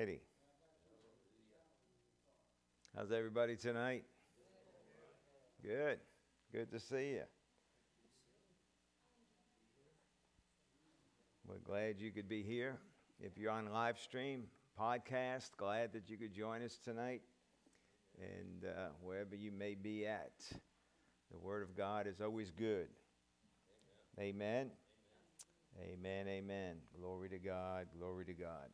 righty. How's everybody tonight? Good. Good to see you. We're glad you could be here. If you're on live stream, podcast, glad that you could join us tonight. And wherever you may be at, the Word of God is always good. Amen. Amen, amen. Glory to God, glory to God.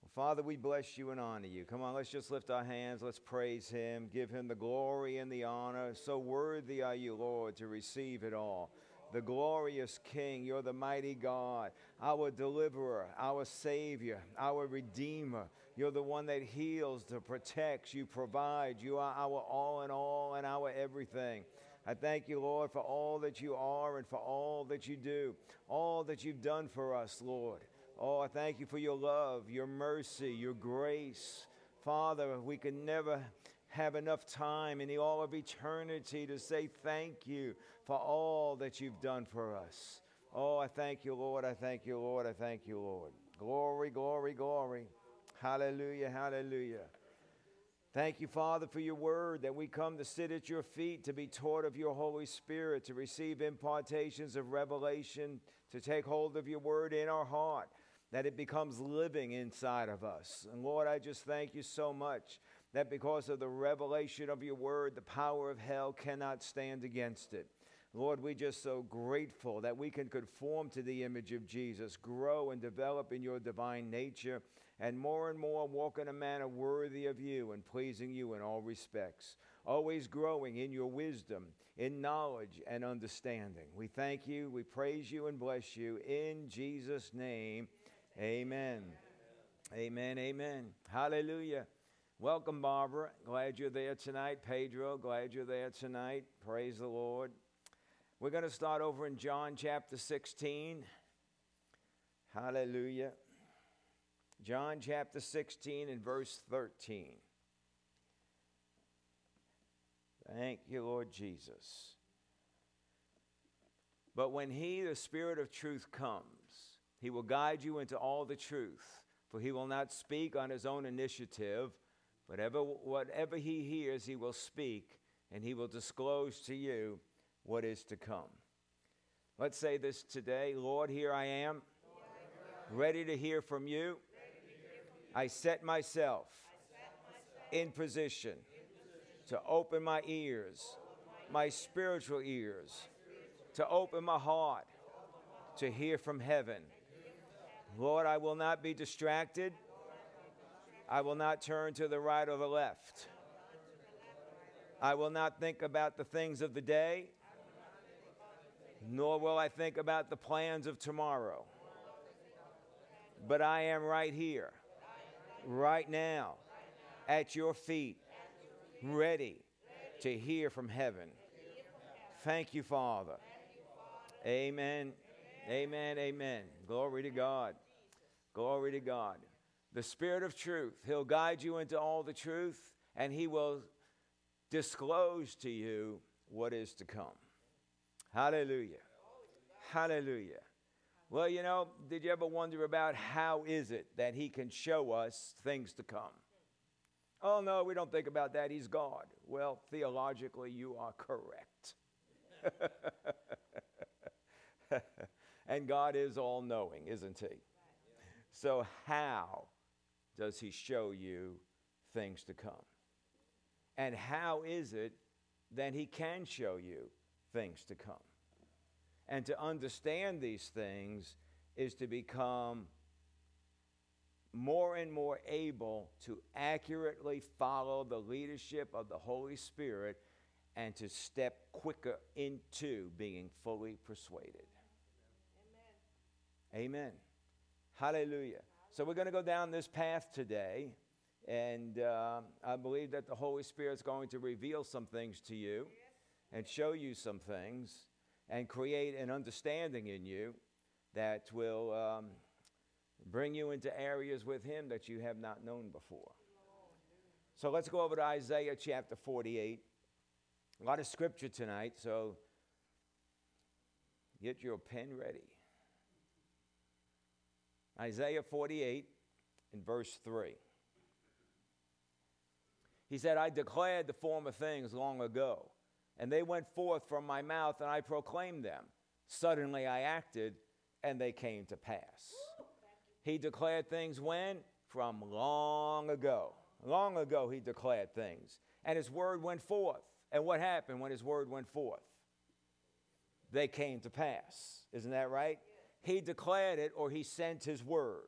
Well, Father, we bless you and honor you. Come on, let's just lift our hands. Let's praise him. Give him the glory and the honor. So worthy are you, Lord, to receive it all. The glorious King, you're the mighty God, our deliverer, our Savior, our Redeemer. You're the one that heals, that protects, you provide. You are our all in all and our everything. I thank you, Lord, for all that you are and for all that you do, all that you've done for us, Lord. Oh, I thank you for your love, your mercy, your grace. Father, we can never have enough time in the all of eternity to say thank you for all that you've done for us. Oh, I thank you, Lord. I thank you, Lord. I thank you, Lord. Glory, glory, glory. Hallelujah, hallelujah. Thank you, Father, for your word, that we come to sit at your feet, to be taught of your Holy Spirit, to receive impartations of revelation, to take hold of your word in our heart, that it becomes living inside of us. And Lord, I just thank you so much that because of the revelation of your word, the power of hell cannot stand against it. Lord, we're just so grateful that we can conform to the image of Jesus, grow and develop in your divine nature, and more walk in a manner worthy of you and pleasing you in all respects, always growing in your wisdom, in knowledge and understanding. We thank you, we praise you and bless you. In Jesus' name, amen. Amen, amen. Hallelujah. Welcome, Barbara. Glad you're there tonight. Pedro, glad you're there tonight. Praise the Lord. We're going to start over in John chapter 16. Hallelujah. John chapter 16 and verse 13. Thank you, Lord Jesus. But when he, the Spirit of truth, comes, he will guide you into all the truth, for he will not speak on his own initiative. Whatever he hears, he will speak, and he will disclose to you what is to come. Let's say this today. Lord, here I am, ready to hear from you. I set myself in position to open my ears, my spiritual ears, to open my heart, to hear from heaven. Lord, I will not be distracted. I will not turn to the right or the left. I will not think about the things of the day, nor will I think about the plans of tomorrow. But I am right here, right now, at your feet, ready to hear from heaven. Thank you, Father. Amen. Amen. Amen. Glory to God. Glory to God. The Spirit of truth, he'll guide you into all the truth, and he will disclose to you what is to come. Hallelujah. Hallelujah. Well, you know, did you ever wonder about how is it that he can show us things to come? Oh, no, we don't think about that. He's God. Well, theologically, you are correct. And God is all-knowing, isn't he? So how does he show you things to come? And how is it that he can show you things to come? And to understand these things is to become more and more able to accurately follow the leadership of the Holy Spirit and to step quicker into being fully persuaded. Amen. Amen. Hallelujah. So we're going to go down this path today, and I believe that the Holy Spirit's going to reveal some things to you and show you some things, and create an understanding in you that will bring you into areas with him that you have not known before. So let's go over to Isaiah chapter 48. A lot of scripture tonight, so get your pen ready. Isaiah 48, in verse 3. He said, I declared the former things long ago, and they went forth from my mouth, and I proclaimed them. Suddenly I acted, and they came to pass. He declared things when? From long ago. Long ago he declared things. And his word went forth. And what happened when his word went forth? They came to pass. Isn't that right? Yeah. He declared it, or he sent his word.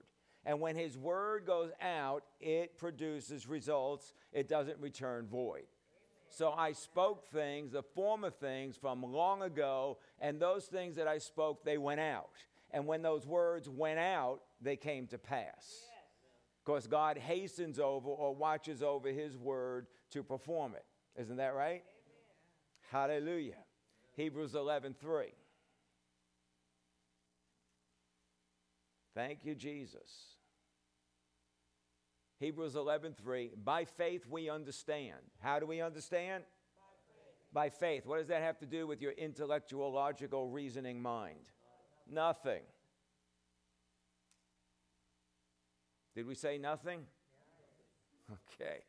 And when his word goes out, it produces results. It doesn't return void. Amen. So I spoke things, the former things from long ago, and those things that I spoke, they went out. And when those words went out, they came to pass. Yeah. Because God hastens over or watches over his word to perform it. Isn't that right? Amen. Hallelujah. Amen. Hebrews 11:3. Thank you, Jesus. Hebrews 11:3. By faith we understand. How do we understand? By faith. By faith. What does that have to do with your intellectual, logical, reasoning mind? Nothing. Did we say nothing? Okay.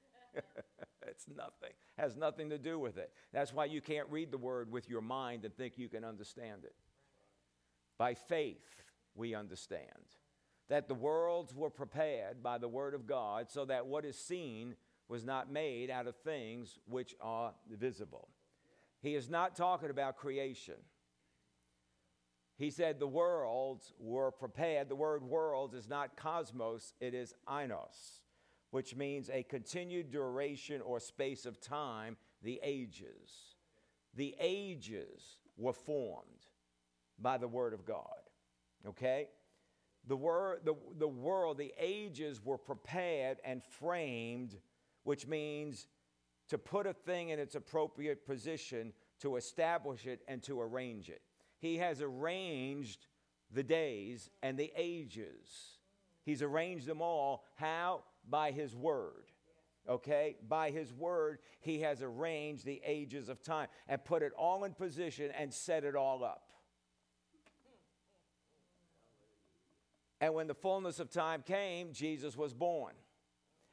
It's nothing. Has nothing to do with it. That's why you can't read the word with your mind and think you can understand it. By faith, we understand that the worlds were prepared by the word of God, so that what is seen was not made out of things which are visible. He is not talking about creation. He said the worlds were prepared. The word worlds is not cosmos, it is ainos, which means a continued duration or space of time, the ages. The ages were formed by the word of God, okay? The world, the ages were prepared and framed, which means to put a thing in its appropriate position, to establish it and to arrange it. He has arranged the days and the ages. He's arranged them all. How? By his word. Okay? By his word, he has arranged the ages of time and put it all in position and set it all up. And when the fullness of time came, Jesus was born.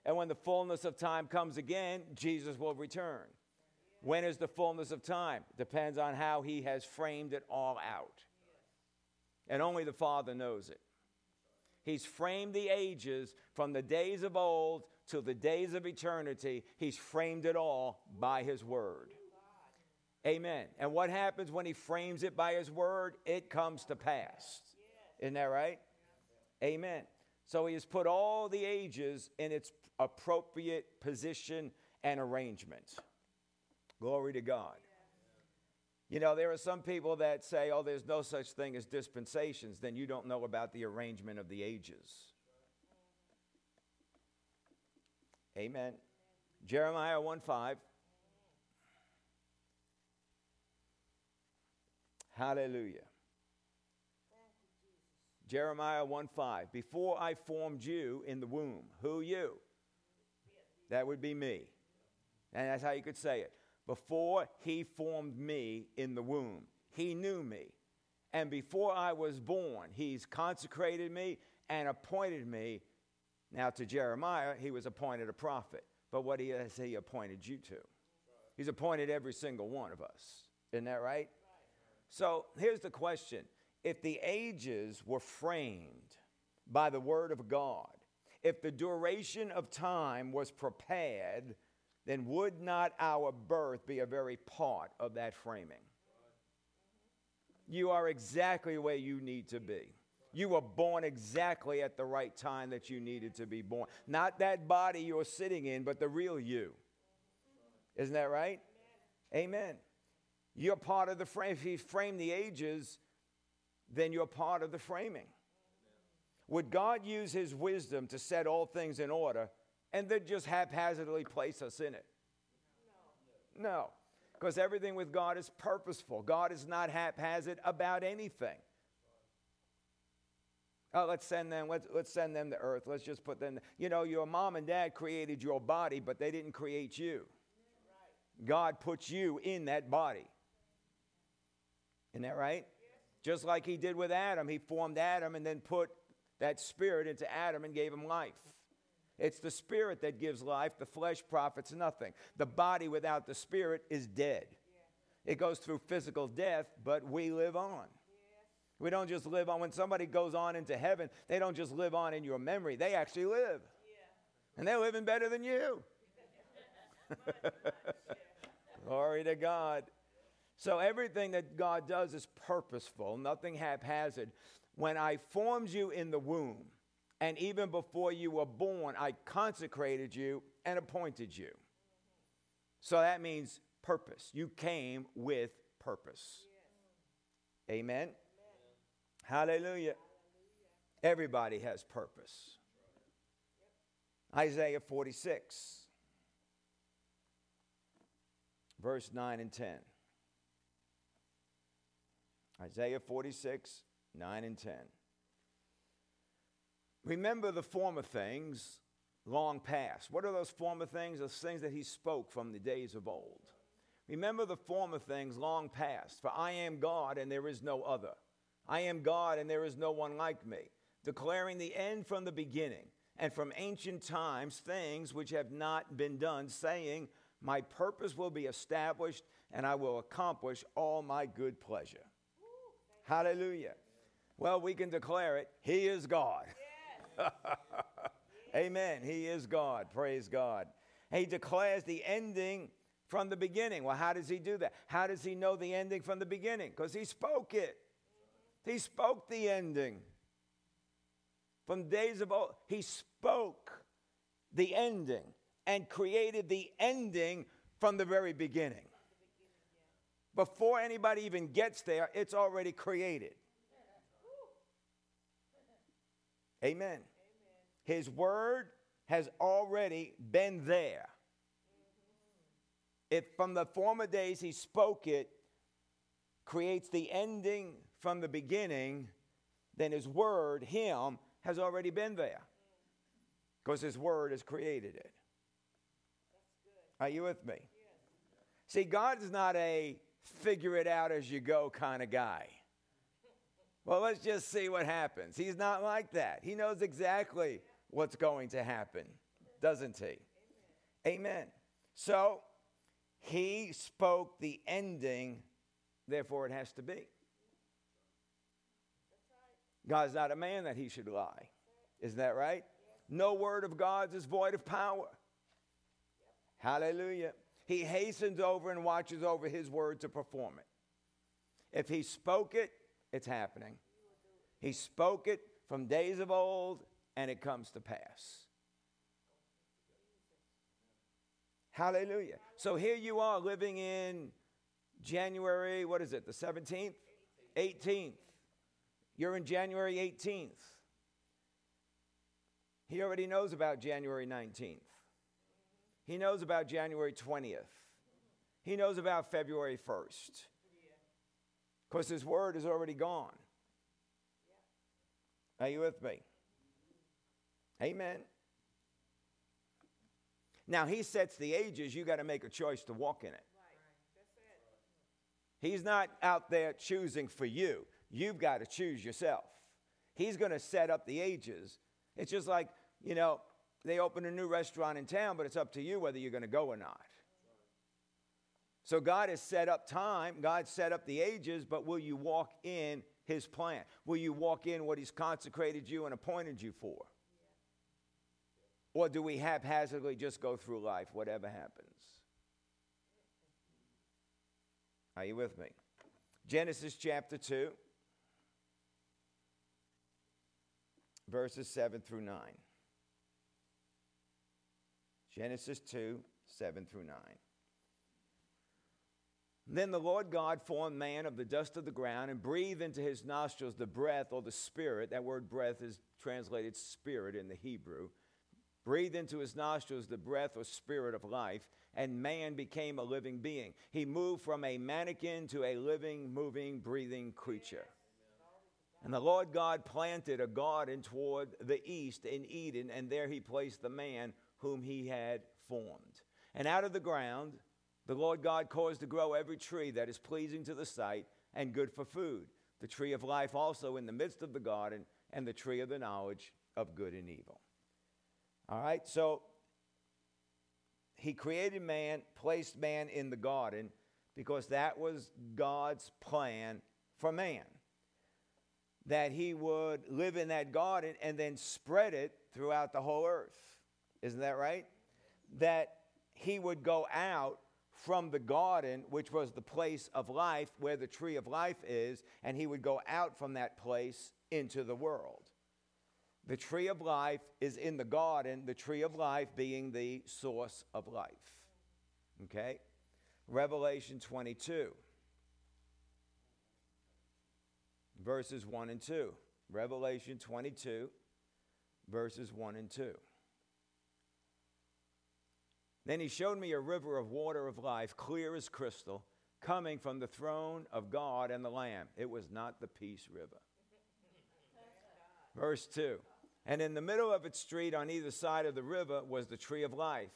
And when the fullness of time comes again, Jesus will return. When is the fullness of time? Depends on how he has framed it all out. And only the Father knows it. He's framed the ages from the days of old to the days of eternity. He's framed it all by his word. Amen. And what happens when he frames it by his word? It comes to pass. Isn't that right? Amen. So he has put all the ages in its appropriate position and arrangement. Glory to God. You know, there are some people that say, oh, there's no such thing as dispensations. Then you don't know about the arrangement of the ages. Amen. Jeremiah 1:5. Hallelujah. Jeremiah 1:5. Before I formed you in the womb. Who you? That would be me. And that's how you could say it. Before he formed me in the womb, he knew me. And before I was born, he's consecrated me and appointed me. Now, to Jeremiah, he was appointed a prophet. But what has he appointed you to? He's appointed every single one of us. Isn't that right? So here's the question. If the ages were framed by the word of God, if the duration of time was prepared, then would not our birth be a very part of that framing? You are exactly where you need to be. You were born exactly at the right time that you needed to be born. Not that body you're sitting in, but the real you. Isn't that right? Amen. You're part of the frame. If he framed the ages, then you're part of the framing. Would God use his wisdom to set all things in order and then just haphazardly place us in it? No. Because everything with God is purposeful. God is not haphazard about anything. Oh, let's send them to earth. Let's just put them. You know, your mom and dad created your body, but they didn't create you. God put you in that body. Isn't that right? Just like he did with Adam. He formed Adam and then put that spirit into Adam and gave him life. It's the spirit that gives life. The flesh profits nothing. The body without the spirit is dead. Yeah. It goes through physical death, but we live on. Yeah. We don't just live on. When somebody goes on into heaven, they don't just live on in your memory. They actually live. Yeah. And they're living better than you. Glory to God. So everything that God does is purposeful, nothing haphazard. When I formed you in the womb, and even before you were born, I consecrated you and appointed you. So that means purpose. You came with purpose. Yes. Amen? Amen. Hallelujah. Hallelujah. Everybody has purpose. Right. Yep. Isaiah 46, verse 9 and 10. Isaiah 46, 9 and 10. Remember the former things long past. What are those former things? Those things that he spoke from the days of old. Remember the former things long past. For I am God and there is no other. I am God and there is no one like me. Declaring the end from the beginning and from ancient times things which have not been done. Saying, my purpose will be established and I will accomplish all my good pleasure. Ooh, hallelujah. Well, we can declare it. He is God. Yeah. Amen. He is God. Praise God. He declares the ending from the beginning. Well, how does he do that? How does he know the ending from the beginning? Because he spoke it. He spoke the ending. From days of old, he spoke the ending and created the ending from the very beginning. Before anybody even gets there, it's already created. Amen. Amen. His word has already been there. If from the former days he spoke it, creates the ending from the beginning, then his word, him, has already been there. Because his word has created it. Are you with me? Yes. See, God's not a figure it out as you go kind of guy. Well, let's just see what happens. He's not like that. He knows exactly what's going to happen, doesn't he? Amen. Amen. So he spoke the ending, therefore it has to be. That's right. God's not a man that he should lie. Isn't that right? Yeah. No word of God's is void of power. Yep. Hallelujah. He hastens over and watches over his word to perform it. If he spoke it, it's happening. He spoke it from days of old, and it comes to pass. Hallelujah. So here you are living in January, what is it, the 17th? 18th. You're in January 18th. He already knows about January 19th. He knows about January 20th. He knows about February 1st. Because his word is already gone. Yeah. Are you with me? Amen. Now, he sets the ages. You got to make a choice to walk in it. Right. That's it. He's not out there choosing for you. You've got to choose yourself. He's going to set up the ages. It's just like, you know, they open a new restaurant in town, but it's up to you whether you're going to go or not. So God has set up time, God set up the ages, but will you walk in his plan? Will you walk in what he's consecrated you and appointed you for? Or do we haphazardly just go through life, whatever happens? Are you with me? Genesis chapter 2, verses 7 through 9. Genesis 2, 7 through 9. Then the Lord God formed man of the dust of the ground and breathed into his nostrils the breath or the spirit. That word breath is translated spirit in the Hebrew. Breathed into his nostrils the breath or spirit of life, and man became a living being. He moved from a mannequin to a living, moving, breathing creature. And the Lord God planted a garden toward the east in Eden, and there he placed the man whom he had formed. And out of the ground the Lord God caused to grow every tree that is pleasing to the sight and good for food, the tree of life also in the midst of the garden, and the tree of the knowledge of good and evil. All right, so he created man, placed man in the garden because that was God's plan for man, that he would live in that garden and then spread it throughout the whole earth. Isn't that right? That he would go out from the garden, which was the place of life, where the tree of life is, and he would go out from that place into the world. The tree of life is in the garden, the tree of life being the source of life. Okay? Revelation 22, verses 1 and 2. Revelation 22, verses 1 and 2. Then he showed me a river of water of life, clear as crystal, coming from the throne of God and the Lamb. It was not the Peace River. Verse 2. And in the middle of its street on either side of the river was the tree of life,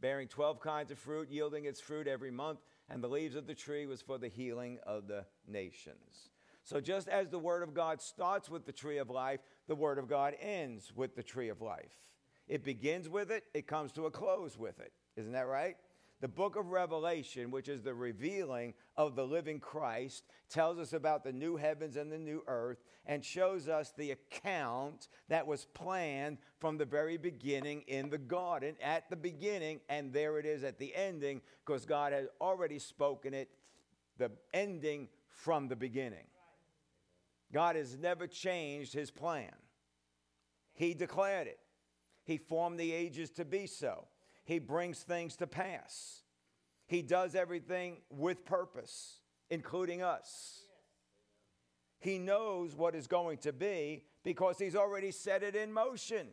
bearing 12 kinds of fruit, yielding its fruit every month, and the leaves of the tree was for the healing of the nations. So just as the Word of God starts with the tree of life, the Word of God ends with the tree of life. It begins with it, it comes to a close with it. Isn't that right? The book of Revelation, which is the revealing of the living Christ, tells us about the new heavens and the new earth and shows us the account that was planned from the very beginning in the garden at the beginning, and there it is at the ending, because God has already spoken it, the ending from the beginning. God has never changed his plan. He declared it. He formed the ages to be so. He brings things to pass. He does everything with purpose, including us. He knows what is going to be because he's already set it in motion.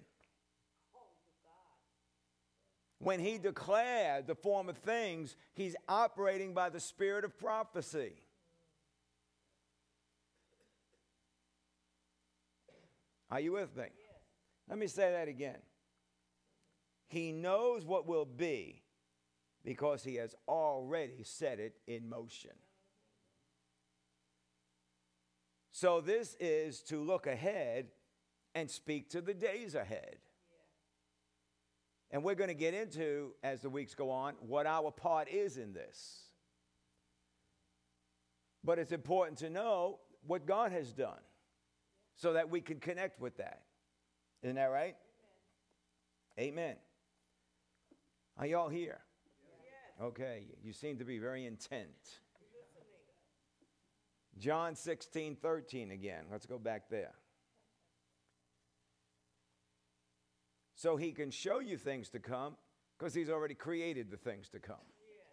When he declared the form of things, he's operating by the spirit of prophecy. Are you with me? Let me say that again. He knows what will be because he has already set it in motion. So this is to look ahead and speak to the days ahead. And we're going to get into, as the weeks go on, what our part is in this. But it's important to know what God has done so that we can connect with that. Isn't that right? Amen. Are y'all here? Yes. Okay, you seem to be very intent. John 16:13 again. Let's go back there. So he can show you things to come because he's already created the things to come. Yes.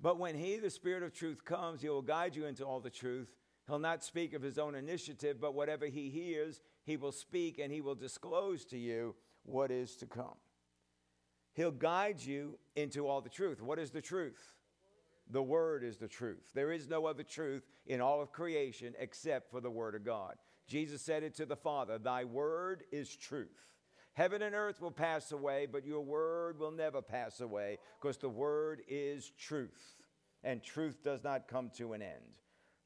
But when he, the Spirit of truth, comes, he will guide you into all the truth. He'll not speak of his own initiative, but whatever he hears, he will speak and he will disclose to you what is to come. He'll guide you into all the truth. What is the truth? The Word is the truth. There is no other truth in all of creation except for the Word of God. Jesus said it to the Father, "Thy word is truth." Heaven and earth will pass away, but your word will never pass away, because the Word is truth, and truth does not come to an end.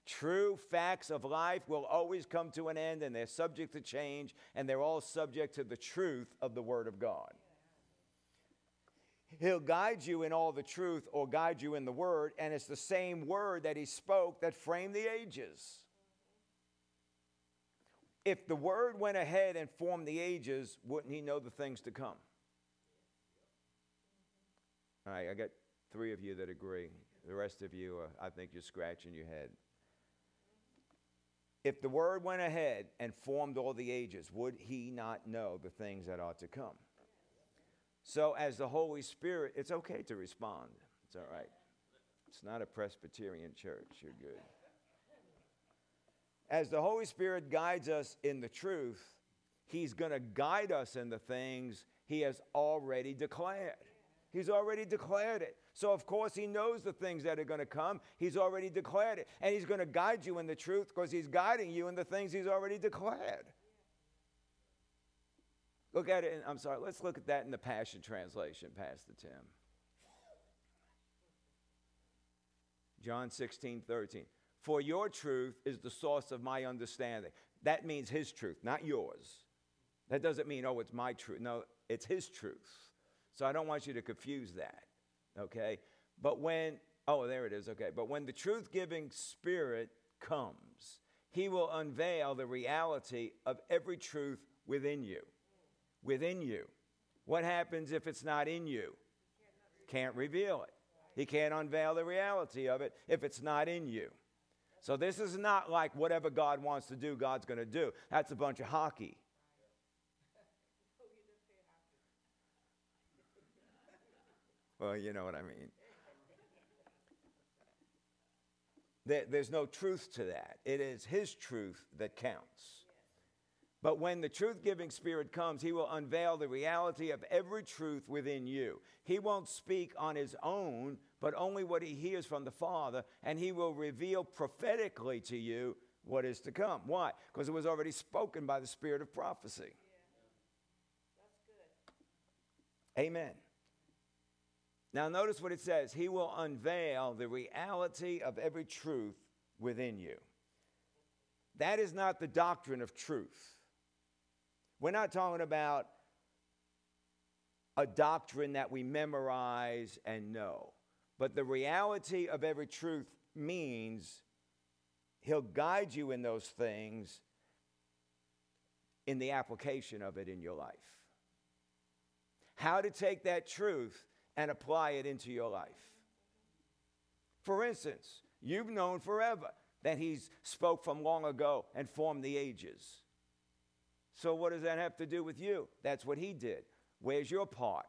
True facts of life will always come to an end, and they're subject to change, and they're all subject to the truth of the Word of God. He'll guide you in all the truth, or guide you in the Word, and it's the same Word that he spoke that framed the ages. If the Word went ahead and formed the ages, wouldn't he know the things to come? All right, I got three of you that agree. The rest of you, I think you're scratching your head. If the Word went ahead and formed all the ages, would he not know the things that are to come? So as the Holy Spirit, it's okay to respond. It's all right. It's not a Presbyterian church. You're good. As the Holy Spirit guides us in the truth, he's going to guide us in the things he has already declared. He's already declared it. So, of course, he knows the things that are going to come. He's already declared it. And he's going to guide you in the truth because he's guiding you in the things he's already declared. Look at it. Let's look at that in the Passion Translation, Pastor Tim. John 16:13. For your truth is the source of my understanding. That means his truth, not yours. That doesn't mean, oh, it's my truth. No, it's his truth. So I don't want you to confuse that, okay? But when, oh, there it is, okay. But when the truth-giving Spirit comes, he will unveil the reality of every truth within you. Within you. What happens if it's not in you? Can't reveal it. He can't unveil the reality of it if it's not in you. So this is not like whatever God wants to do, God's going to do. That's a bunch of hockey. Well, you know what I mean. There's no truth to that. It is his truth that counts. But when the truth-giving Spirit comes, he will unveil the reality of every truth within you. He won't speak on his own, but only what he hears from the Father, and he will reveal prophetically to you what is to come. Why? Because it was already spoken by the Spirit of prophecy. Yeah. That's good. Amen. Now notice what it says. He will unveil the reality of every truth within you. That is not the doctrine of truth. We're not talking about a doctrine that we memorize and know. But the reality of every truth means he'll guide you in those things in the application of it in your life. How to take that truth and apply it into your life. For instance, you've known forever that he spoke from long ago and formed the ages. So what does that have to do with you? That's what he did. Where's your part?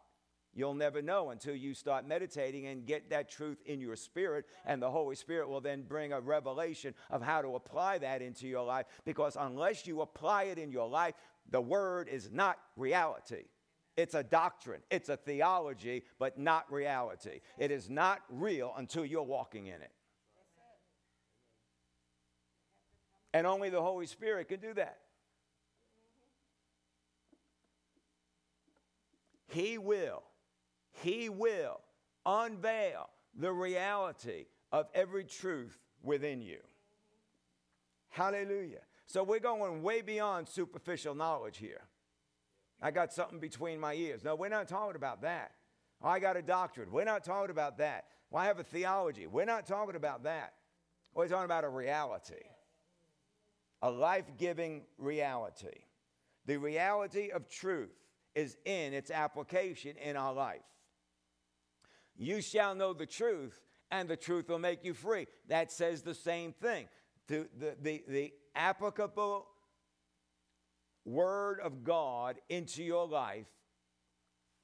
You'll never know until you start meditating and get that truth in your spirit, and the Holy Spirit will then bring a revelation of how to apply that into your life, because unless you apply it in your life, the word is not reality. It's a doctrine. It's a theology, but not reality. It is not real until you're walking in it. And only the Holy Spirit can do that. He will unveil the reality of every truth within you. Hallelujah. So we're going way beyond superficial knowledge here. I got something between my ears. No, we're not talking about that. I got a doctrine. We're not talking about that. Well, I have a theology. We're not talking about that. We're talking about a reality. A life-giving reality. The reality of truth is in its application in our life. You shall know the truth, and the truth will make you free. That says the same thing. The applicable word of God into your life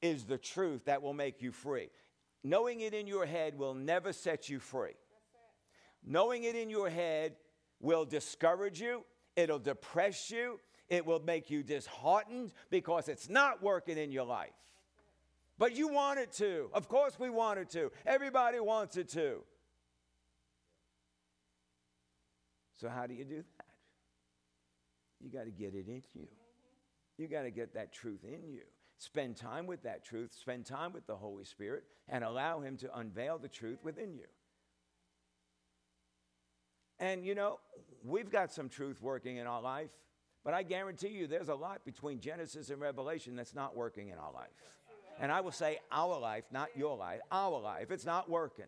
is the truth that will make you free. Knowing it in your head will never set you free. Knowing it in your head will discourage you, it'll depress you, it will make you disheartened because it's not working in your life. But you want it to. Of course we want it to. Everybody wants it to. So how do you do that? You got to get it in you. You got to get that truth in you. Spend time with that truth. Spend time with the Holy Spirit and allow him to unveil the truth within you. And, you know, we've got some truth working in our life, but I guarantee you there's a lot between Genesis and Revelation that's not working in our life. And I will say our life, not your life, our life. It's not working.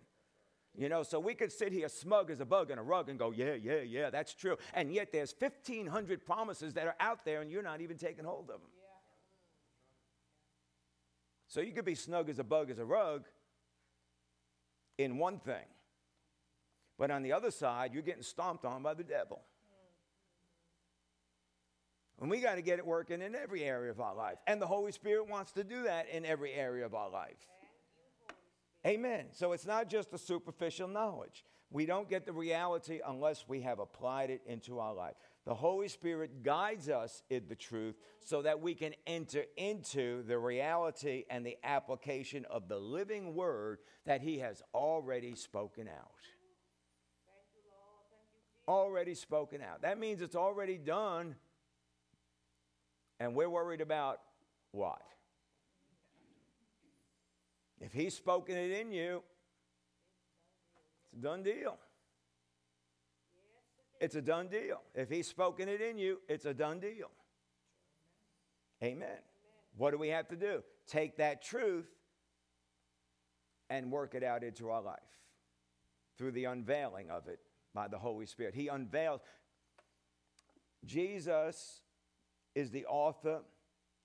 You know, so we could sit here smug as a bug in a rug and go, yeah, that's true. And yet there's 1,500 promises that are out there and you're not even taking hold of them. Yeah. So you could be snug as a bug as a rug in one thing. But on the other side, you're getting stomped on by the devil. And we got to get it working in every area of our life. And the Holy Spirit wants to do that in every area of our life. Amen. So it's not just a superficial knowledge. We don't get the reality unless we have applied it into our life. The Holy Spirit guides us in the truth so that we can enter into the reality and the application of the living word that he has already spoken out. Already spoken out. That means it's already done, and we're worried about what? If he's spoken it in you, it's a done deal. It's a done deal. If he's spoken it in you, it's a done deal. Amen. What do we have to do? Take that truth and work it out into our life through the unveiling of it by the Holy Spirit. He unveils. Jesus is the author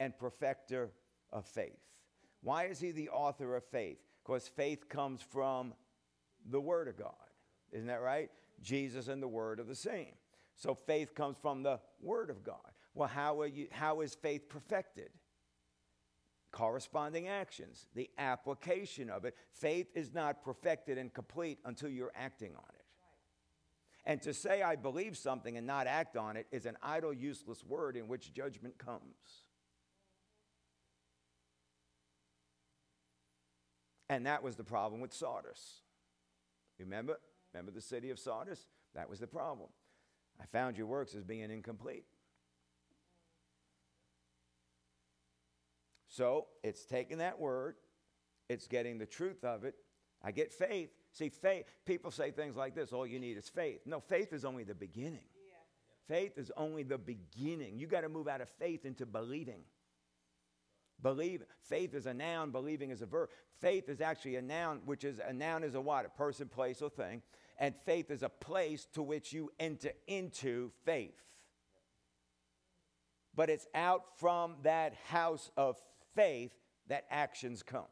and perfecter of faith. Why is he the author of faith? Because faith comes from the Word of God. Isn't that right? Jesus and the Word are the same. So faith comes from the Word of God. Well, how is faith perfected? Corresponding actions, the application of it. Faith is not perfected and complete until you're acting on it. And to say I believe something and not act on it is an idle, useless word in which judgment comes. And that was the problem with Sardis. Remember? Remember the city of Sardis? That was the problem. I found your works as being incomplete. So it's taking that word, it's getting the truth of it. I get faith. See, faith, people say things like this, all you need is faith. No, faith is only the beginning. Yeah. Faith is only the beginning. You got to move out of faith into believing. Believe. Faith is a noun, believing is a verb. Faith is actually a noun, which is a noun is a what? A person, place, or thing. And faith is a place to which you enter into faith. But it's out from that house of faith that actions come.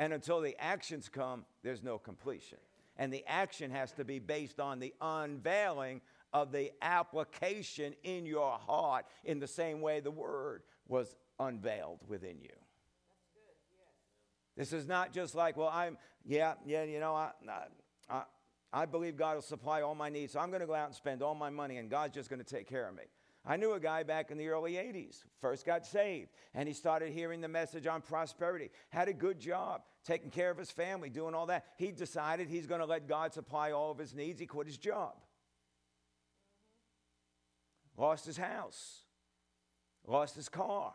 And until the actions come, there's no completion. And the action has to be based on the unveiling of the application in your heart in the same way the word was unveiled within you. That's good. Yes. This is not just like, well, I believe God will supply all my needs, so I'm going to go out and spend all my money, and God's just going to take care of me. I knew a guy back in the early 80s, first got saved, and he started hearing the message on prosperity, had a good job, taking care of his family, doing all that. He decided he's going to let God supply all of his needs. He quit his job, lost his house, lost his car,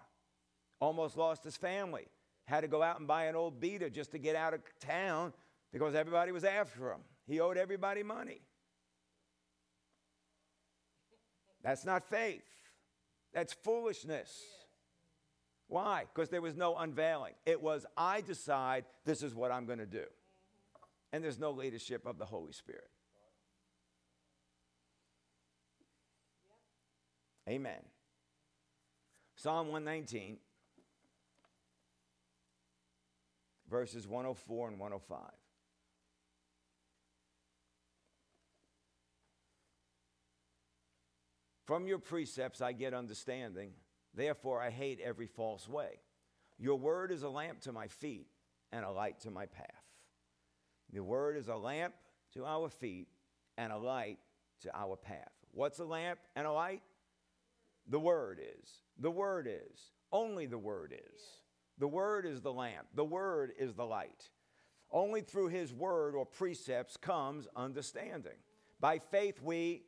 almost lost his family, had to go out and buy an old beater just to get out of town because everybody was after him. He owed everybody money. That's not faith. That's foolishness. Yeah. Why? Because there was no unveiling. It was, I decide this is what I'm going to do. Mm-hmm. And there's no leadership of the Holy Spirit. Yep. Amen. Psalm 119, verses 104 and 105. From your precepts I get understanding, therefore I hate every false way. Your word is a lamp to my feet and a light to my path. The word is a lamp to our feet and a light to our path. What's a lamp and a light? The word is. The word is. Only the word is. The word is the lamp. The word is the light. Only through his word or precepts comes understanding. By faith we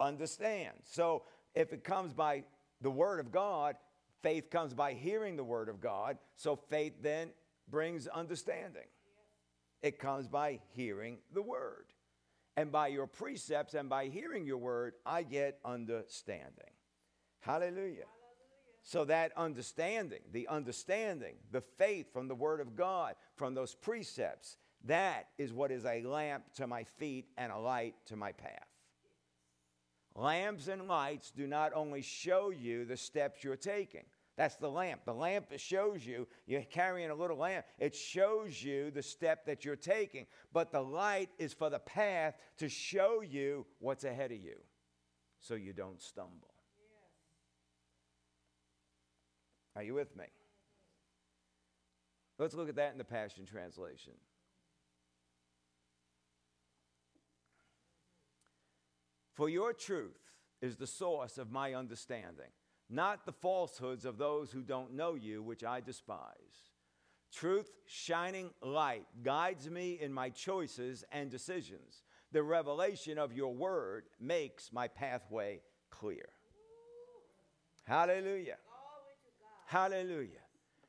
understand. So if it comes by the word of God, faith comes by hearing the word of God. So faith then brings understanding. It comes by hearing the word. And by your precepts and by hearing your word, I get understanding. Hallelujah. Hallelujah. So that understanding, the faith from the word of God, from those precepts, that is what is a lamp to my feet and a light to my path. Lamps and lights do not only show you the steps you're taking. That's the lamp. The lamp shows you, you're carrying a little lamp. It shows you the step that you're taking. But the light is for the path to show you what's ahead of you so you don't stumble. Yeah. Are you with me? Let's look at that in the Passion Translation. For your truth is the source of my understanding, not the falsehoods of those who don't know you, which I despise. Truth, shining light, guides me in my choices and decisions. The revelation of your word makes my pathway clear. Hallelujah. Hallelujah.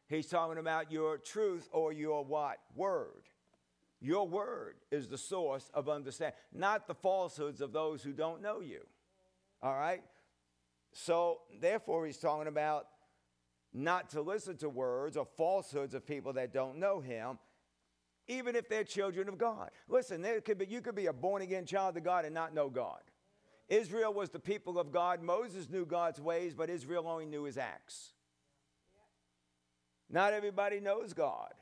He's talking about your truth or your what? Word. Your word is the source of understanding, not the falsehoods of those who don't know you. All right? So, therefore, he's talking about not to listen to words or falsehoods of people that don't know him, even if they're children of God. Listen, you could be a born-again child of God and not know God. Israel was the people of God. Moses knew God's ways, but Israel only knew his acts. Not everybody knows God.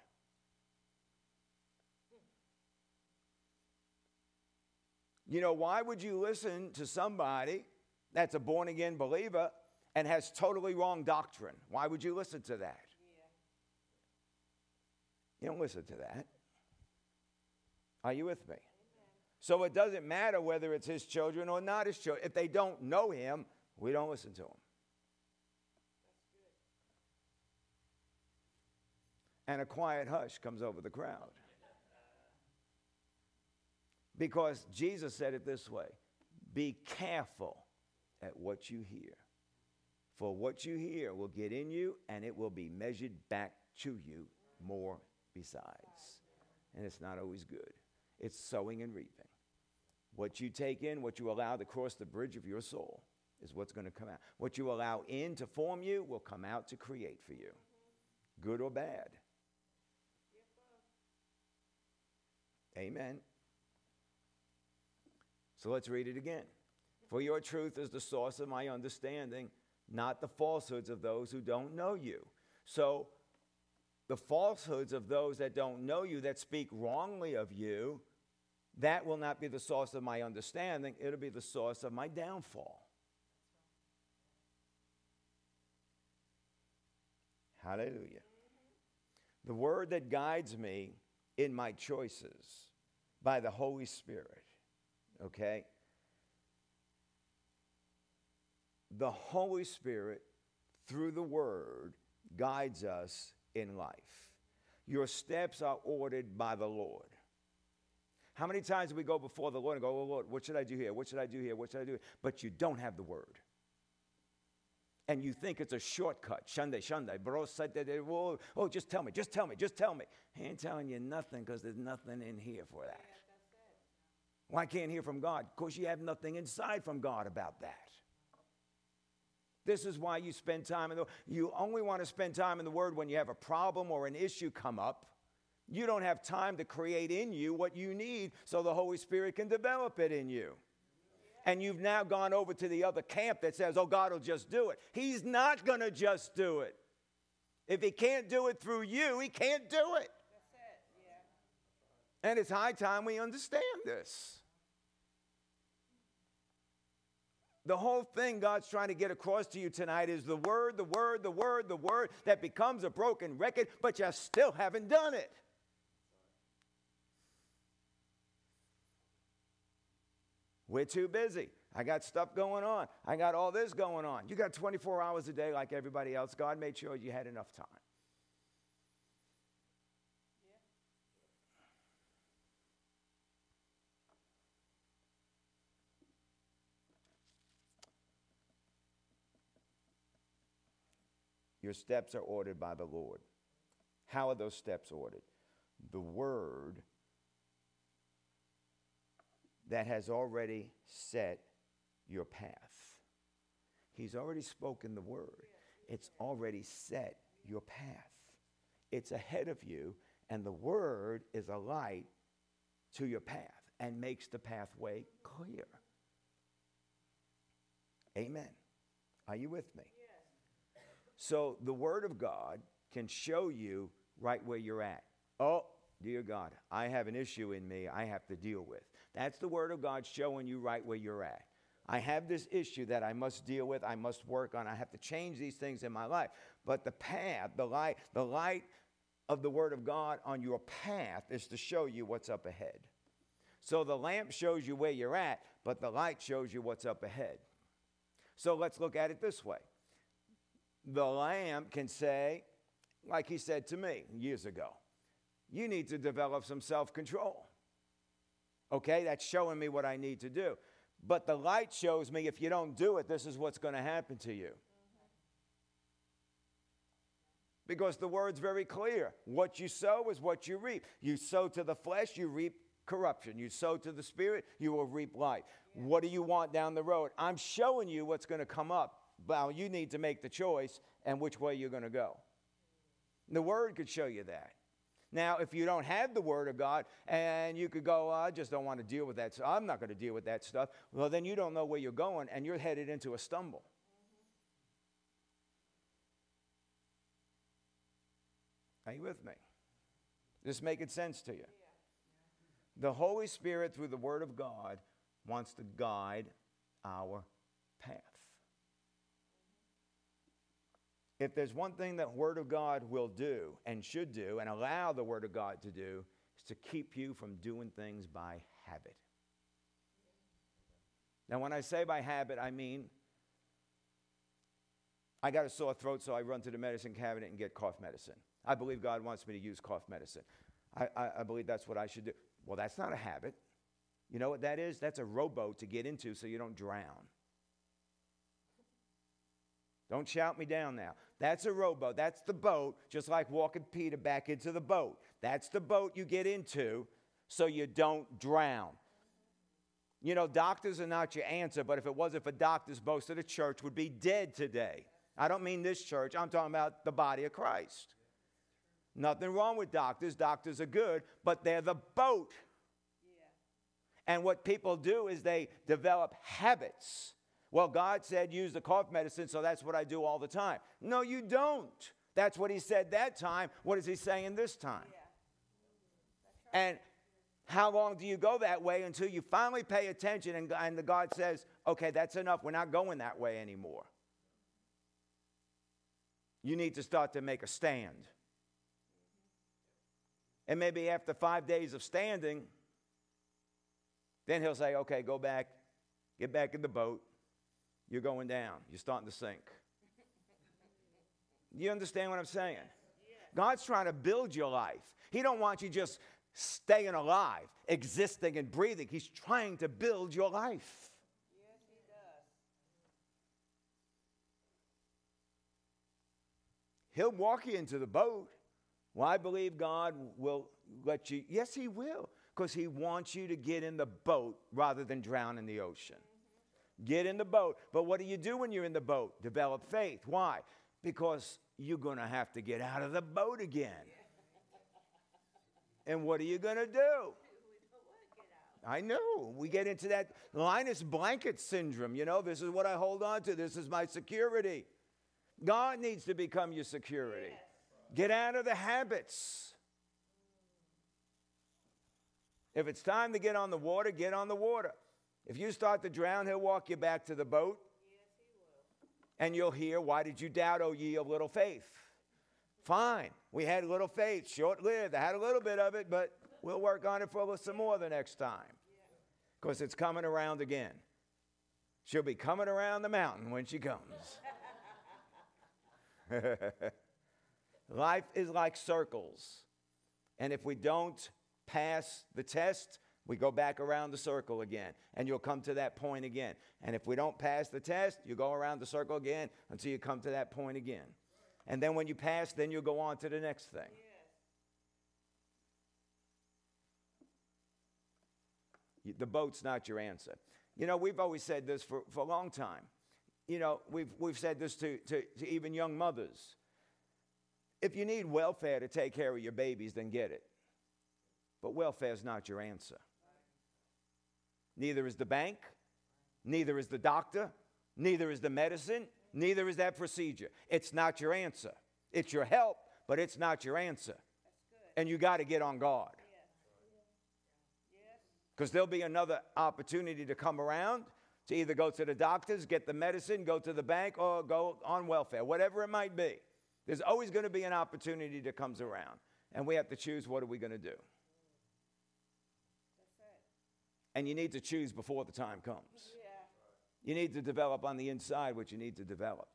You know, why would you listen to somebody that's a born-again believer and has totally wrong doctrine? Why would you listen to that? Yeah. You don't listen to that. Are you with me? Amen. So it doesn't matter whether it's his children or not his children. If they don't know him, we don't listen to them. And a quiet hush comes over the crowd. Because Jesus said it this way, be careful at what you hear. For what you hear will get in you, and it will be measured back to you more besides. And it's not always good. It's sowing and reaping. What you take in, what you allow to cross the bridge of your soul is what's going to come out. What you allow in to form you will come out to create for you, good or bad. Amen. So let's read it again. For your truth is the source of my understanding, not the falsehoods of those who don't know you. So the falsehoods of those that don't know you, that speak wrongly of you, that will not be the source of my understanding. It'll be the source of my downfall. Hallelujah. The word that guides me in my choices by the Holy Spirit. Okay? The Holy Spirit, through the Word, guides us in life. Your steps are ordered by the Lord. How many times do we go before the Lord and go, oh, Lord, what should I do here? What should I do here? What should I do here? But you don't have the Word. And you think it's a shortcut. Shunday. Oh, just tell me. I ain't telling you nothing because there's nothing in here for that. Well, I can't hear from God. Of course, you have nothing inside from God about that. This is why you spend time in the Word. You only want to spend time in the Word when you have a problem or an issue come up. You don't have time to create in you what you need so the Holy Spirit can develop it in you. And you've now gone over to the other camp that says, oh, God will just do it. He's not going to just do it. If he can't do it through you, he can't do it. And it's high time we understand this. The whole thing God's trying to get across to you tonight is the word that becomes a broken record, but you still haven't done it. We're too busy. I got stuff going on. I got all this going on. You got 24 hours a day like everybody else. God made sure you had enough time. Your steps are ordered by the Lord. How are those steps ordered? The Word that has already set your path. He's already spoken the Word. It's already set your path. It's ahead of you, and the Word is a light to your path and makes the pathway clear. Amen. Are you with me? So the Word of God can show you right where you're at. Oh, dear God, I have an issue in me I have to deal with. That's the Word of God showing you right where you're at. I have this issue that I must deal with, I must work on, I have to change these things in my life. But the path, the light of the Word of God on your path is to show you what's up ahead. So the lamp shows you where you're at, but the light shows you what's up ahead. So let's look at it this way. The lamb can say, like he said to me years ago, you need to develop some self-control. Okay, that's showing me what I need to do. But the light shows me if you don't do it, this is what's going to happen to you. Because the word's very clear. What you sow is what you reap. You sow to the flesh, you reap corruption. You sow to the spirit, you will reap life. Yeah. What do you want down the road? I'm showing you what's going to come up. Well, you need to make the choice and which way you're going to go. The Word could show you that. Now, if you don't have the Word of God and you could go, I just don't want to deal with that. So I'm not going to deal with that stuff. Well, then you don't know where you're going and you're headed into a stumble. Are you with me? Is this making sense to you? The Holy Spirit, through the Word of God, wants to guide our path. If there's one thing that Word of God will do and should do and allow the Word of God to do, is to keep you from doing things by habit. Now, when I say by habit, I mean I got a sore throat, so I run to the medicine cabinet and get cough medicine. I believe God wants me to use cough medicine. I believe that's what I should do. Well, that's not a habit. You know what that is? That's a rowboat to get into so you don't drown. Don't shout me down now. That's a rowboat. That's the boat, just like walking Peter back into the boat. That's the boat you get into so you don't drown. You know, doctors are not your answer, but if it wasn't for doctors, most of the church would be dead today. I don't mean this church. I'm talking about the body of Christ. Nothing wrong with doctors. Doctors are good, but they're the boat. Yeah. And what people do is they develop habits. Well, God said use the cough medicine, so that's what I do all the time. No, you don't. That's what he said that time. What is he saying this time? Yeah. And how long do you go that way until you finally pay attention and the God says, okay, that's enough. We're not going that way anymore. You need to start to make a stand. And maybe after 5 days of standing, then he'll say, okay, go back, get back in the boat. You're going down. You're starting to sink. You understand what I'm saying? God's trying to build your life. He don't want you just staying alive, existing and breathing. He's trying to build your life. Yes, he does. He'll walk you into the boat. Well, I believe God will let you. Yes, he will, because he wants you to get in the boat rather than drown in the ocean. Get in the boat. But what do you do when you're in the boat? Develop faith. Why? Because you're going to have to get out of the boat again. And what are you going to do? We don't want to get out. I know. We get into that Linus Blanket syndrome. You know, this is what I hold on to. This is my security. God needs to become your security. Yes. Get out of the habits. If it's time to get on the water, get on the water. If you start to drown, he'll walk you back to the boat. Yes, he will. And you'll hear, why did you doubt, O ye of little faith? Fine. We had little faith, short-lived. I had a little bit of it, but we'll work on it for some more the next time. Because it's coming around again. She'll be coming around the mountain when she comes. Life is like circles. And if we don't pass the test, we go back around the circle again, and you'll come to that point again. And if we don't pass the test, you go around the circle again until you come to that point again. And then when you pass, then you'll go on to the next thing. Yeah. The boat's not your answer. You know, we've always said this for a long time. You know, we've said this to even young mothers. If you need welfare to take care of your babies, then get it. But welfare's not your answer. Neither is the bank, neither is the doctor, neither is the medicine, neither is that procedure. It's not your answer. It's your help, but it's not your answer. And you got to get on guard. Because there'll be another opportunity to come around to either go to the doctors, get the medicine, go to the bank, or go on welfare, whatever it might be. There's always going to be an opportunity that comes around. And we have to choose what are we going to do. And you need to choose before the time comes. Yeah. You need to develop on the inside what you need to develop.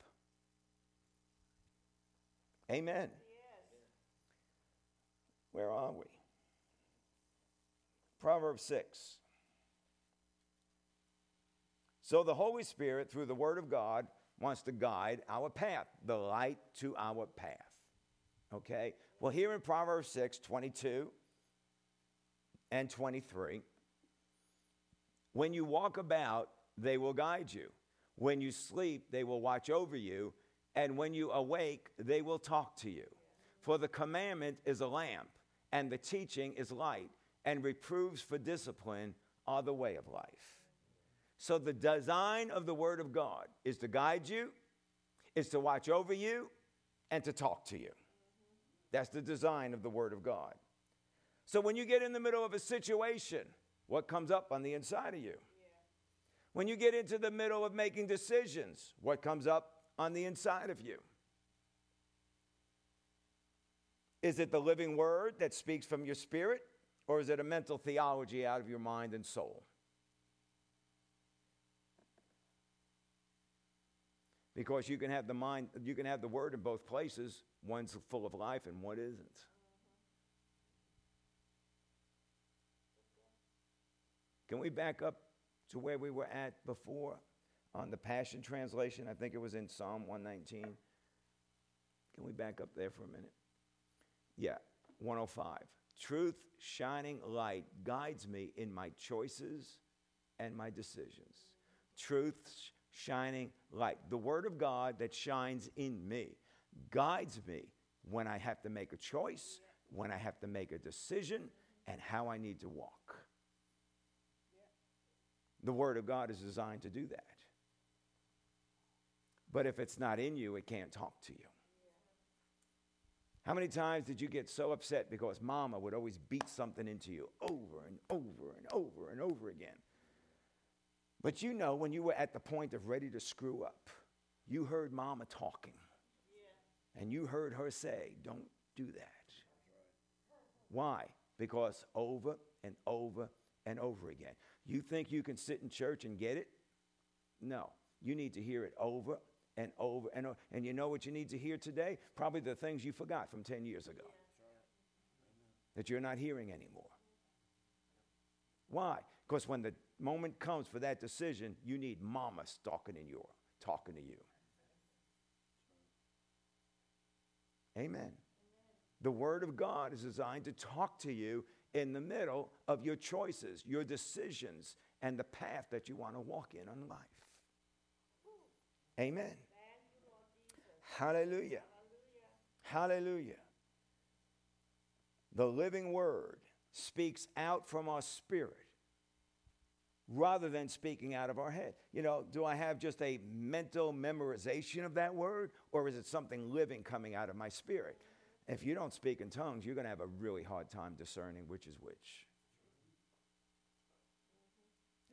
Amen. Yes. Where are we? Proverbs 6. So the Holy Spirit, through the Word of God, wants to guide our path, the light to our path. Okay? Well, here in Proverbs 6, 22 and 23, when you walk about, they will guide you. When you sleep, they will watch over you, and when you awake, they will talk to you. For the commandment is a lamp, and the teaching is light, and reproofs for discipline are the way of life. So the design of the Word of God is to guide you, is to watch over you, and to talk to you. That's the design of the Word of God. So when you get in the middle of a situation, what comes up on the inside of you? When you get into the middle of making decisions, what comes up on the inside of you? Is it the living word that speaks from your spirit, or is it a mental theology out of your mind and soul? Because you can have the mind, you can have the word in both places. One's full of life and one isn't. Can we back up to where we were at before on the Passion Translation? I think it was in Psalm 119. Can we back up there for a minute? Yeah, 105. Truth, shining light, guides me in my choices and my decisions. Truth, shining light. The Word of God that shines in me guides me when I have to make a choice, when I have to make a decision, and how I need to walk. The Word of God is designed to do that. But if it's not in you, it can't talk to you. How many times did you get so upset because Mama would always beat something into you over and over and over and over again? But you know, when you were at the point of ready to screw up, you heard Mama talking. Yeah. And you heard her say, don't do that. Why? Because over and over and over again. You think you can sit in church and get it? No. You need to hear it over and over and over. And you know what you need to hear today? Probably the things you forgot from 10 years ago. That you're not hearing anymore. Why? Because when the moment comes for that decision, you need Mama talking to you. Amen. The Word of God is designed to talk to you in the middle of your choices, your decisions, and the path that you want to walk in life. Amen. Hallelujah. Hallelujah. The living word speaks out from our spirit rather than speaking out of our head. You know, do I have just a mental memorization of that word, or is it something living coming out of my spirit? If you don't speak in tongues, you're going to have a really hard time discerning which is which.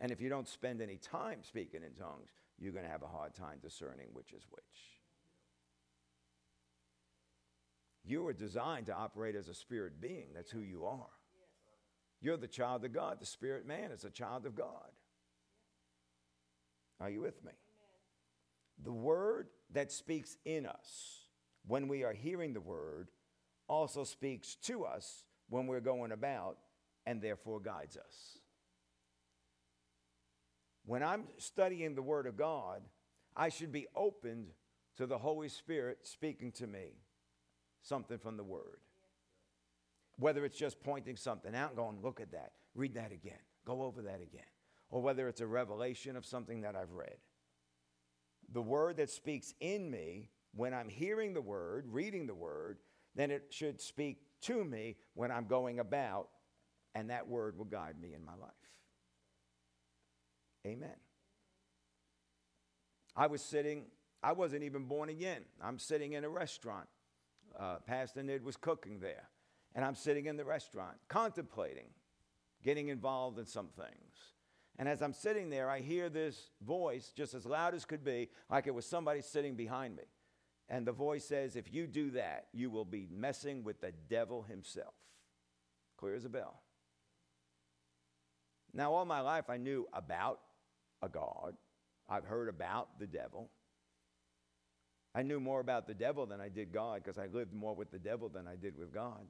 And if you don't spend any time speaking in tongues, you're going to have a hard time discerning which is which. You are designed to operate as a spirit being. That's who you are. You're the child of God. The spirit man is a child of God. Are you with me? The word that speaks in us when we are hearing the word also speaks to us when we're going about, and therefore guides us. When I'm studying the Word of God, I should be open to the Holy Spirit speaking to me something from the Word. Whether it's just pointing something out and going, look at that, read that again, go over that again. Or whether it's a revelation of something that I've read. The Word that speaks in me when I'm hearing the Word, reading the Word, then it should speak to me when I'm going about, and that Word will guide me in my life. Amen. I wasn't even born again. I'm sitting in a restaurant. Pastor Nid was cooking there. And I'm sitting in the restaurant, contemplating, getting involved in some things. And as I'm sitting there, I hear this voice just as loud as could be, like it was somebody sitting behind me. And the voice says, if you do that, you will be messing with the devil himself. Clear as a bell. Now, all my life I knew about a God. I've heard about the devil. I knew more about the devil than I did God because I lived more with the devil than I did with God.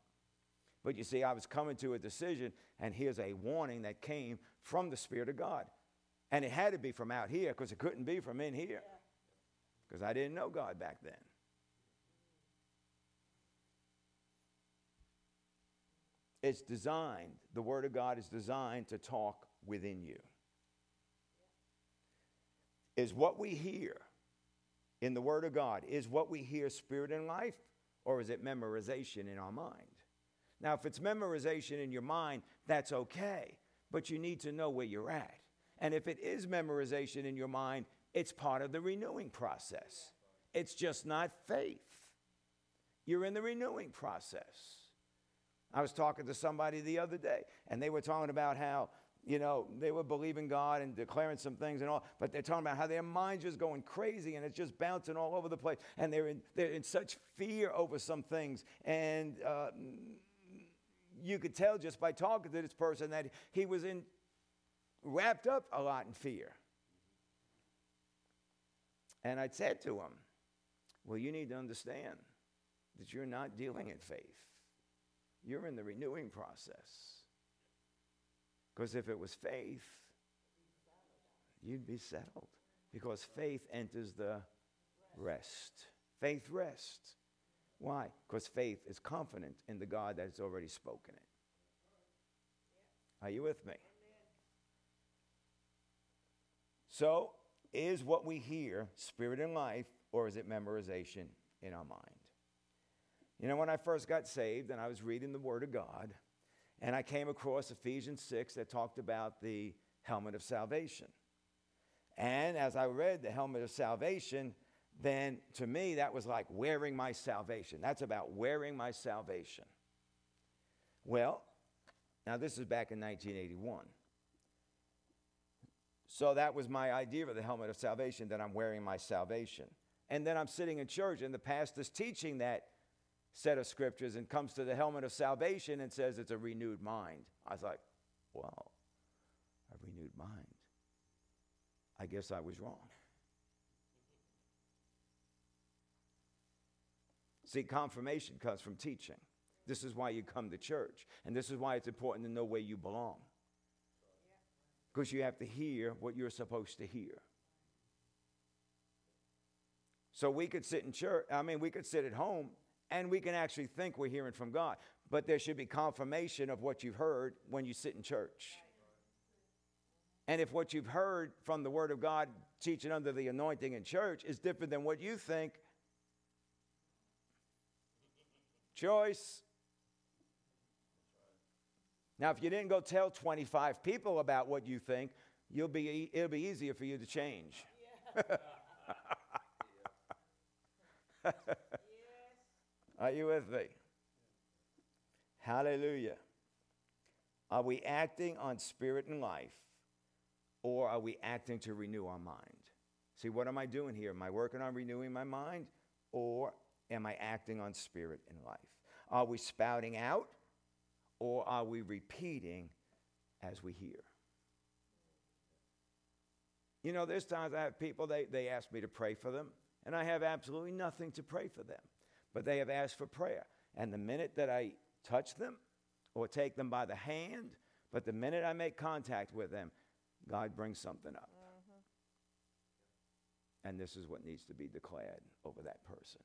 But you see, I was coming to a decision, and here's a warning that came from the Spirit of God. And it had to be from out here because it couldn't be from in here because I didn't know God back then. It's designed, the Word of God is designed to talk within you. Is what we hear in the Word of God, is what we hear spirit and life, or is it memorization in our mind? Now, if it's memorization in your mind, that's okay, but you need to know where you're at. And if it is memorization in your mind, it's part of the renewing process. It's just not faith. You're in the renewing process. I was talking to somebody the other day, and they were talking about how, they were believing God and declaring some things and all, but they're talking about how their mind's just going crazy and it's just bouncing all over the place, and they're in such fear over some things. And you could tell just by talking to this person that he was wrapped up a lot in fear. And I said to him, well, you need to understand that you're not dealing in faith. You're in the renewing process. Because if it was faith, you'd be settled. Because faith enters the rest. Faith rests. Why? Because faith is confident in the God that has already spoken it. Are you with me? So, is what we hear spirit and life, or is it memorization in our mind? When I first got saved and I was reading the Word of God, and I came across Ephesians 6 that talked about the helmet of salvation. And as I read the helmet of salvation, then to me that was like wearing my salvation. That's about wearing my salvation. Well, now this is back in 1981. So that was my idea of the helmet of salvation, that I'm wearing my salvation. And then I'm sitting in church and the pastor's teaching that set of scriptures and comes to the helmet of salvation and says it's a renewed mind. I was like, wow, a renewed mind. I guess I was wrong. See, confirmation comes from teaching. This is why you come to church, and this is why it's important to know where you belong. Because you have to hear what you're supposed to hear. So we could sit in church, we could sit at home, and we can actually think we're hearing from God. But there should be confirmation of what you've heard when you sit in church. And if what you've heard from the Word of God, teaching under the anointing in church, is different than what you think, choice. Now, if you didn't go tell 25 people about what you think, it'll be easier for you to change. Are you with me? Hallelujah. Are we acting on spirit and life, or are we acting to renew our mind? See, what am I doing here? Am I working on renewing my mind, or am I acting on spirit and life? Are we spouting out, or are we repeating as we hear? There's times I have people, they ask me to pray for them, and I have absolutely nothing to pray for them. But they have asked for prayer. And the minute that I touch them or take them by the hand, but the minute I make contact with them, God brings something up. Mm-hmm. And this is what needs to be declared over that person.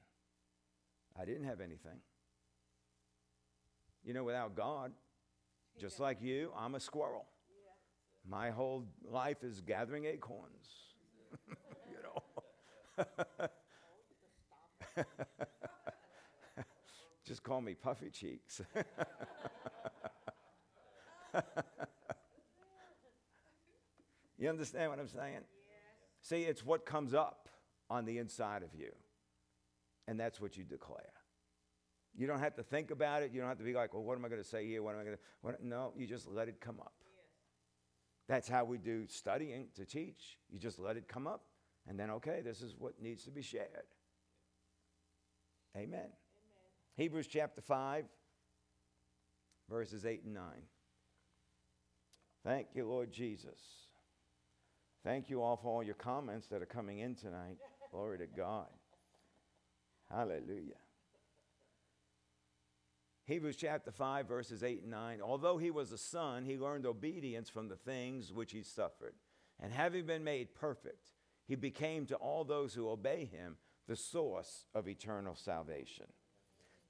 I didn't have anything. Without God, just like you, I'm a squirrel. Yeah. My whole life is gathering acorns. Just call me Puffy Cheeks. You understand what I'm saying? Yes. See, it's what comes up on the inside of you. And that's what you declare. You don't have to think about it. You don't have to be like, well, what am I going to say here? What am I going to... No, you just let it come up. Yes. That's how we do studying to teach. You just let it come up. And then, okay, this is what needs to be shared. Amen. Hebrews chapter 5, verses 8 and 9. Thank you, Lord Jesus. Thank you all for all your comments that are coming in tonight. Glory to God. Hallelujah. Hebrews chapter 5, verses 8 and 9. Although he was a son, he learned obedience from the things which he suffered. And having been made perfect, he became to all those who obey him the source of eternal salvation.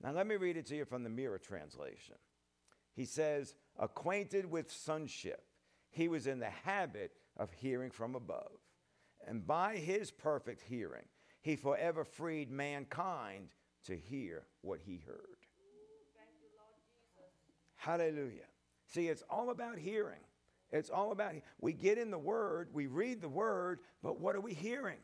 Now, let me read it to you from the Mirror translation. He says, acquainted with sonship, he was in the habit of hearing from above, And by his perfect hearing, he forever freed mankind to hear what he heard. Thank you, Lord Jesus. Hallelujah. See, it's all about hearing. It's all about, we get in the Word, we read the Word, but what are we hearing?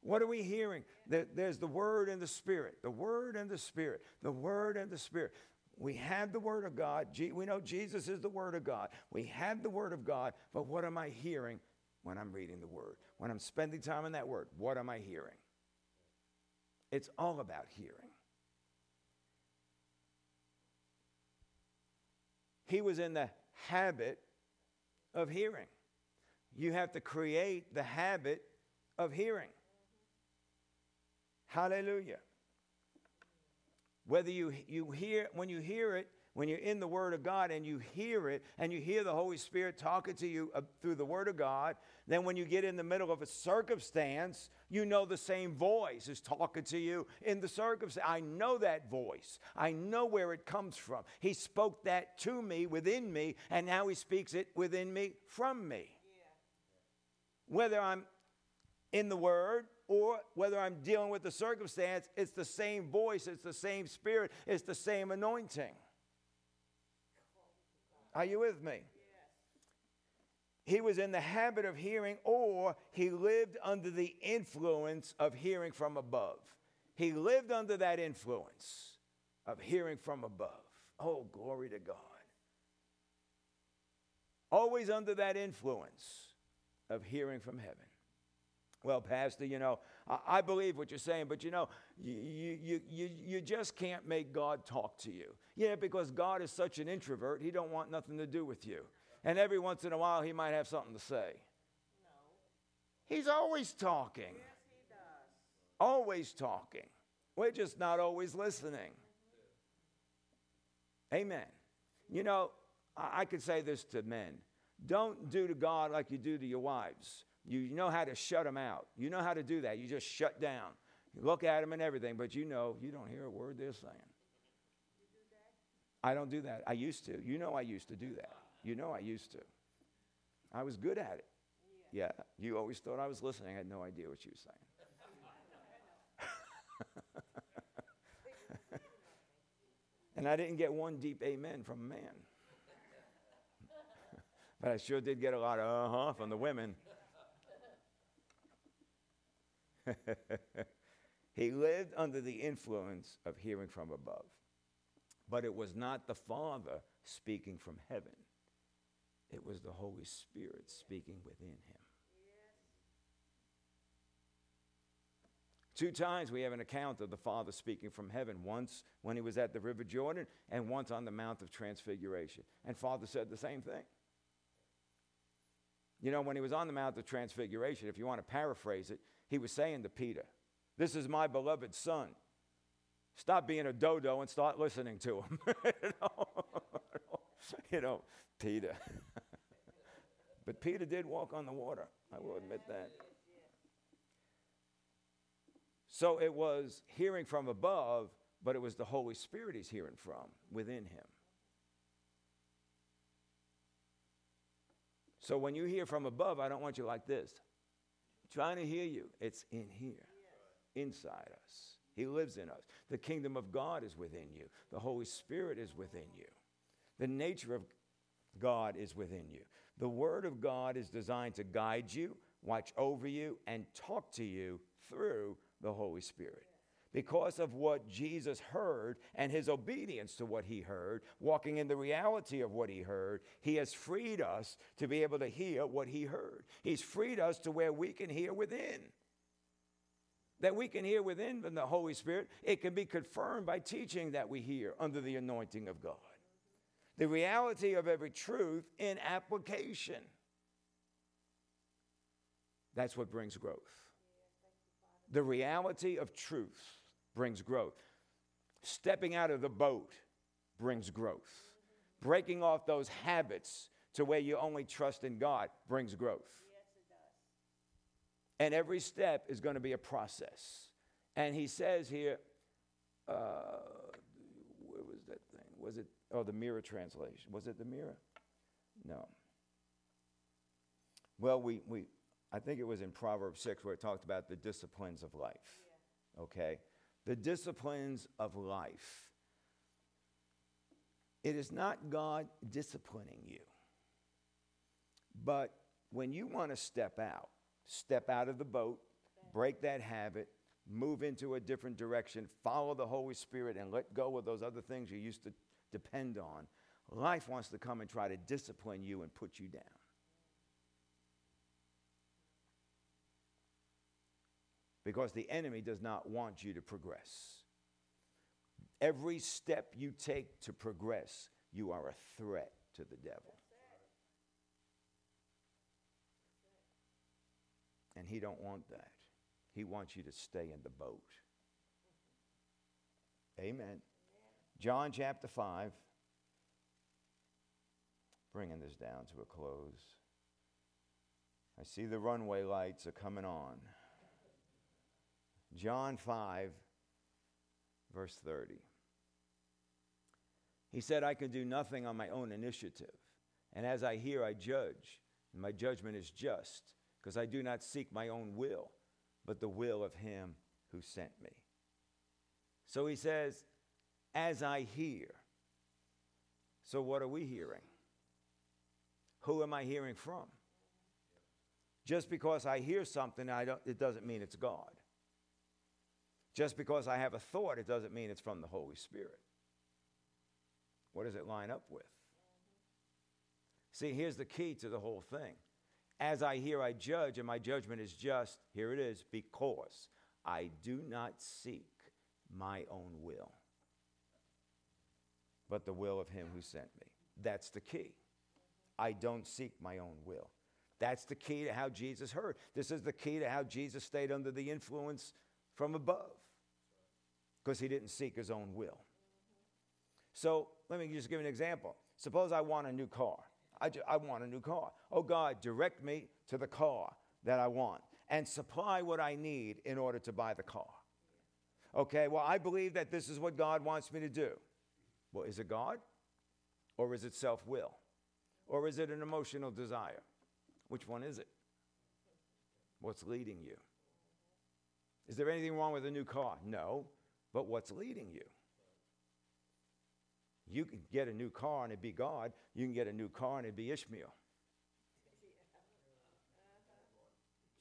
What are we hearing? There's the Word and the Spirit, the Word and the Spirit, the Word and the Spirit. We have the Word of God. We know Jesus is the Word of God. We have the Word of God, but what am I hearing when I'm reading the Word? When I'm spending time in that Word, what am I hearing? It's all about hearing. He was in the habit of hearing. You have to create the habit of hearing. Hallelujah. Whether you hear, when you hear it, when you're in the Word of God and you hear it, and you hear the Holy Spirit talking to you through the Word of God, then when you get in the middle of a circumstance, you know the same voice is talking to you in the circumstance. I know that voice. I know where it comes from. He spoke that to me, within me, and now he speaks it within me, from me. Yeah. Whether I'm in the Word or whether I'm dealing with the circumstance, it's the same voice, it's the same Spirit, it's the same anointing. Are you with me? Yes. He was in the habit of hearing, or he lived under the influence of hearing from above. He lived under that influence of hearing from above. Oh, glory to God. Always under that influence of hearing from heaven. Well, Pastor, you know, I believe what you're saying, but you know, you just can't make God talk to you. Yeah, because God is such an introvert, he don't want nothing to do with you. And every once in a while, he might have something to say. No. He's always talking. Yes, he does. Always talking. We're just not always listening. Mm-hmm. Amen. You know, I could say this to men. Don't do to God like you do to your wives. You know how to shut them out. You know how to do that. You just shut down. You look at them and everything, but you know you don't hear a word they're saying. You do that? I don't do that. I used to. You know I used to do that. You know I used to. I was good at it. Yeah. You always thought I was listening. I had no idea what you were saying. And I didn't get one deep amen from a man. But I sure did get a lot of uh-huh from the women. He lived under the influence of hearing from above. But it was not the Father speaking from heaven. It was the Holy Spirit speaking within him. Yes. 2 times we have an account of the Father speaking from heaven. Once when he was at the River Jordan and once on the Mount of Transfiguration. And Father said the same thing. You know, when he was on the Mount of Transfiguration, if you want to paraphrase it, he was saying to Peter, "This is my beloved son. Stop being a dodo and start listening to him." you know, Peter. But Peter did walk on the water. I will admit that. So it was hearing from above, but it was the Holy Spirit he's hearing from within him. So when you hear from above, I don't want you like this. Trying to hear you. It's in here, inside us. He lives in us. The kingdom of God is within you. The Holy Spirit is within you. The nature of God is within you. The Word of God is designed to guide you, watch over you, and talk to you through the Holy Spirit. Because of what Jesus heard and his obedience to what he heard, walking in the reality of what he heard, he has freed us to be able to hear what he heard. He's freed us to where we can hear within. That we can hear within from the Holy Spirit. It can be confirmed by teaching that we hear under the anointing of God. The reality of every truth in application. That's what brings growth. The reality of truth brings growth. Stepping out of the boat brings growth. Breaking off those habits to where you only trust in God brings growth. Yes, it does. And every step is going to be a process. And he says here, where was that thing? Was it, the Mirror translation. Was it the Mirror? No. Well, we I think it was in Proverbs 6 where it talked about the disciplines of life, okay? The disciplines of life. It is not God disciplining you. But when you want to step out of the boat, break that habit, move into a different direction, follow the Holy Spirit and let go of those other things you used to depend on, life wants to come and try to discipline you and put you down. Because the enemy does not want you to progress. Every step you take to progress, you are a threat to the devil. And he don't want that. He wants you to stay in the boat. Amen. John chapter 5. Bringing this down to a close. I see the runway lights are coming on. John 5, verse 30. He said, I can do nothing on my own initiative. And as I hear, I judge. And my judgment is just, because I do not seek my own will, but the will of him who sent me. So he says, as I hear. So what are we hearing? Who am I hearing from? Just because I hear something, it doesn't mean it's God. Just because I have a thought, it doesn't mean it's from the Holy Spirit. What does it line up with? See, here's the key to the whole thing. As I hear, I judge, and my judgment is just, here it is, because I do not seek my own will, but the will of him who sent me. That's the key. I don't seek my own will. That's the key to how Jesus heard. This is the key to how Jesus stayed under the influence from above, because he didn't seek his own will. So let me just give an example. Suppose I want a new car. I want a new car. Oh, God, direct me to the car that I want and supply what I need in order to buy the car. Okay, well, I believe that this is what God wants me to do. Well, is it God, or is it self-will, or is it an emotional desire? Which one is it? What's leading you? Is there anything wrong with a new car? No, but what's leading you? You can get a new car and it be God. You can get a new car and it be Ishmael.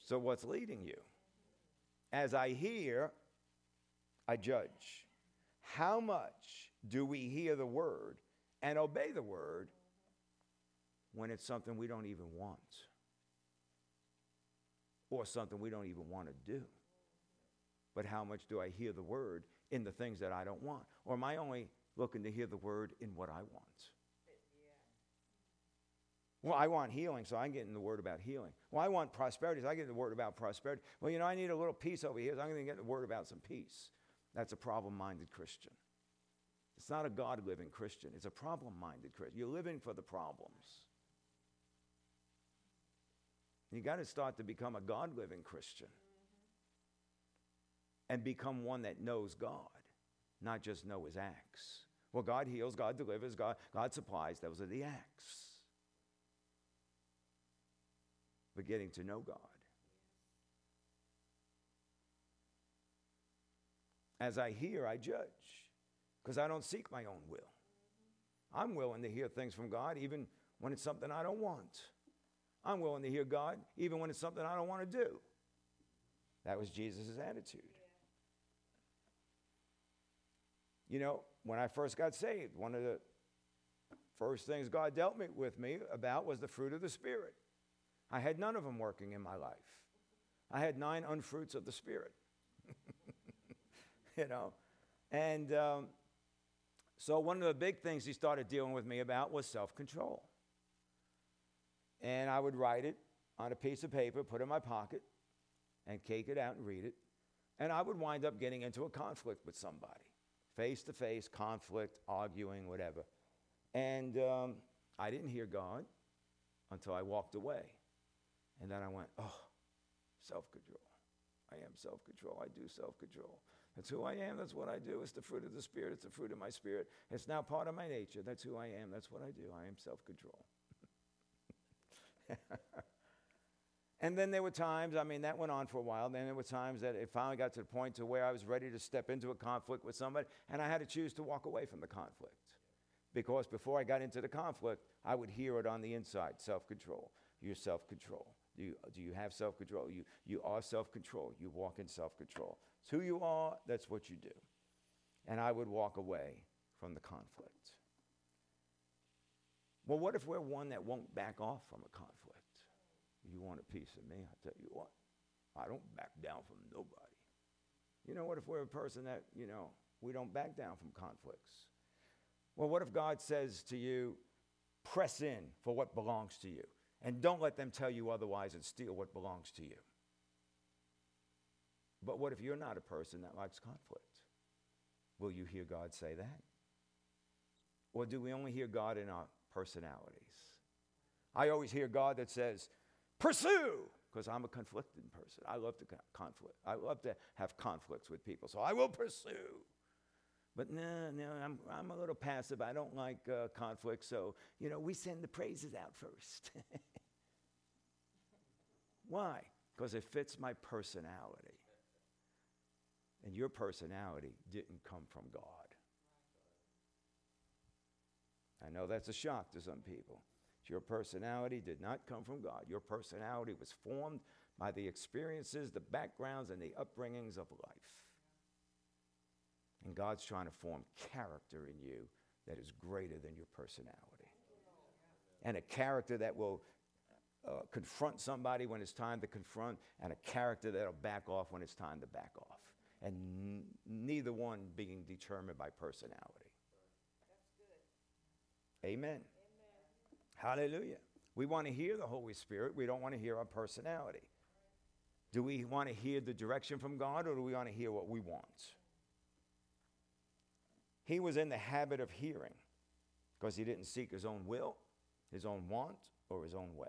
So what's leading you? As I hear, I judge. How much do we hear the word and obey the word when it's something we don't even want, or something we don't even want to do? But how much do I hear the word in the things that I don't want? Or am I only looking to hear the word in what I want? Yeah. Well, I want healing, so I get in the word about healing. Well, I want prosperity, so I get in the word about prosperity. Well, I need a little peace over here, so I'm going to get in the word about some peace. That's a problem-minded Christian. It's not a God-living Christian. It's a problem-minded Christian. You're living for the problems. You got to start to become a God-living Christian. And become one that knows God, not just know his acts. Well, God heals, God delivers, God supplies. Those are the acts. But getting to know God. As I hear, I judge, because I don't seek my own will. I'm willing to hear things from God even when it's something I don't want. I'm willing to hear God even when it's something I don't want to do. That was Jesus' attitude. When I first got saved, one of the first things God dealt with me about was the fruit of the Spirit. I had none of them working in my life. I had 9 unfruits of the Spirit. And so one of the big things he started dealing with me about was self-control. And I would write it on a piece of paper, put it in my pocket, and take it out and read it. And I would wind up getting into a conflict with somebody. Face-to-face, conflict, arguing, whatever. And I didn't hear God until I walked away. And then I went, self-control. I am self-control. I do self-control. That's who I am. That's what I do. It's the fruit of the Spirit. It's the fruit of my spirit. It's now part of my nature. That's who I am. That's what I do. I am self-control. And then there were times, I mean, that went on for a while. Then there were times that it finally got to the point to where I was ready to step into a conflict with somebody, and I had to choose to walk away from the conflict. Because before I got into the conflict, I would hear it on the inside, self-control. You're self-control. Do you have self-control? You are self-control. You walk in self-control. It's who you are. That's what you do. And I would walk away from the conflict. Well, what if we're one that won't back off from a conflict? You want a piece of me? I tell you what, I don't back down from nobody. You know, what if we're a person that, you know, we don't back down from conflicts? Well, what if God says to you, press in for what belongs to you, and don't let them tell you otherwise and steal what belongs to you? But what if you're not a person that likes conflict? Will you hear God say that? Or do we only hear God in our personalities? I always hear God that says, pursue, because I'm a conflicted person. I love to conflict. I love to have conflicts with people, so I will pursue. But no, I'm a little passive. I don't like conflict, so, you know, we send the praises out first. Why? Because it fits my personality. And your personality didn't come from God. I know that's a shock to some people. Your personality did not come from God. Your personality was formed by the experiences, the backgrounds, and the upbringings of life. And God's trying to form character in you that is greater than your personality. And a character that will confront somebody when it's time to confront, and a character that will back off when it's time to back off. And neither one being determined by personality. That's good. Amen. Hallelujah. We want to hear the Holy Spirit. We don't want to hear our personality. Do we want to hear the direction from God, or do we want to hear what we want? He was in the habit of hearing because he didn't seek his own will, his own want, or his own way.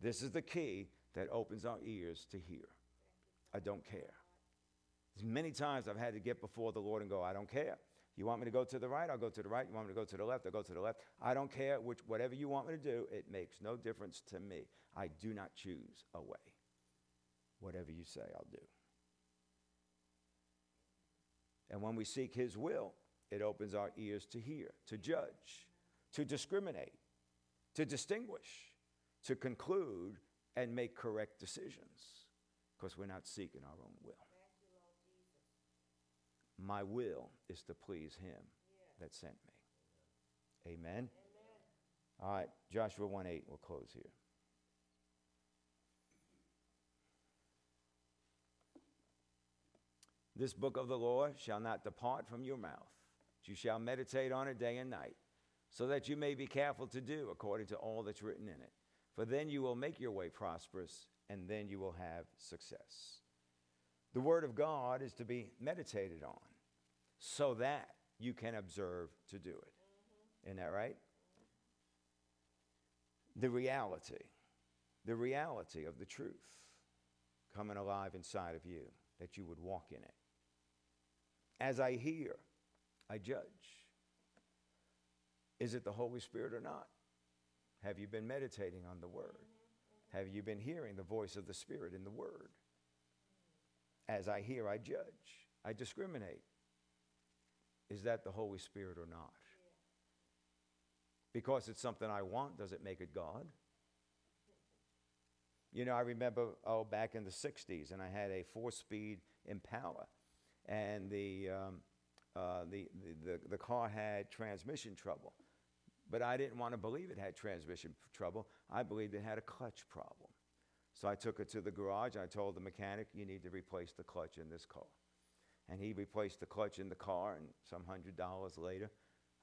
This is the key that opens our ears to hear. I don't care. There's many times I've had to get before the Lord and go, I don't care. You want me to go to the right? I'll go to the right. You want me to go to the left? I'll go to the left. I don't care which, whatever you want me to do, it makes no difference to me. I do not choose a way. Whatever you say, I'll do. And when we seek his will, it opens our ears to hear, to judge, to discriminate, to distinguish, to conclude, and make correct decisions, because we're not seeking our own will. My will is to please him that sent me. Amen? Amen. All right, Joshua 1:8, we'll close here. This book of the law shall not depart from your mouth. You shall meditate on it day and night, so that you may be careful to do according to all that's written in it. For then you will make your way prosperous, and then you will have success. The word of God is to be meditated on so that you can observe to do it. Isn't that right? The reality of the truth coming alive inside of you, that you would walk in it. As I hear, I judge. Is it the Holy Spirit or not? Have you been meditating on the word? Have you been hearing the voice of the Spirit in the word? As I hear, I judge. I discriminate. Is that the Holy Spirit or not? Because it's something I want, does it make it God? You know, I remember, back in the 60s, and I had a 4-speed Impala. And the car had transmission trouble. But I didn't want to believe it had transmission trouble. I believed it had a clutch problem. So I took it to the garage, and I told the mechanic, you need to replace the clutch in this car. And he replaced the clutch in the car, and some $100 later,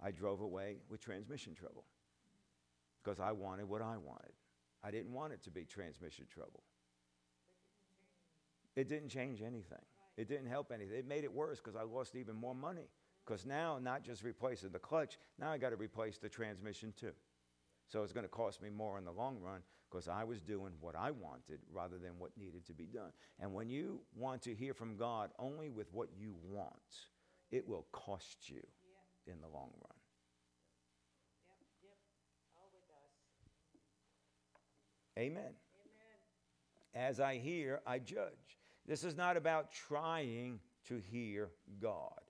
I drove away with transmission trouble because I wanted what I wanted. I didn't want it to be transmission trouble. It didn't change anything. It didn't help anything. It made it worse because I lost even more money, because now, not just replacing the clutch, now I got to replace the transmission too. So it's going to cost me more in the long run, because I was doing what I wanted rather than what needed to be done. And when you want to hear from God only with what you want, it will cost you in the long run. Yep. All with us. Amen. As I hear, I judge. This is not about trying to hear God.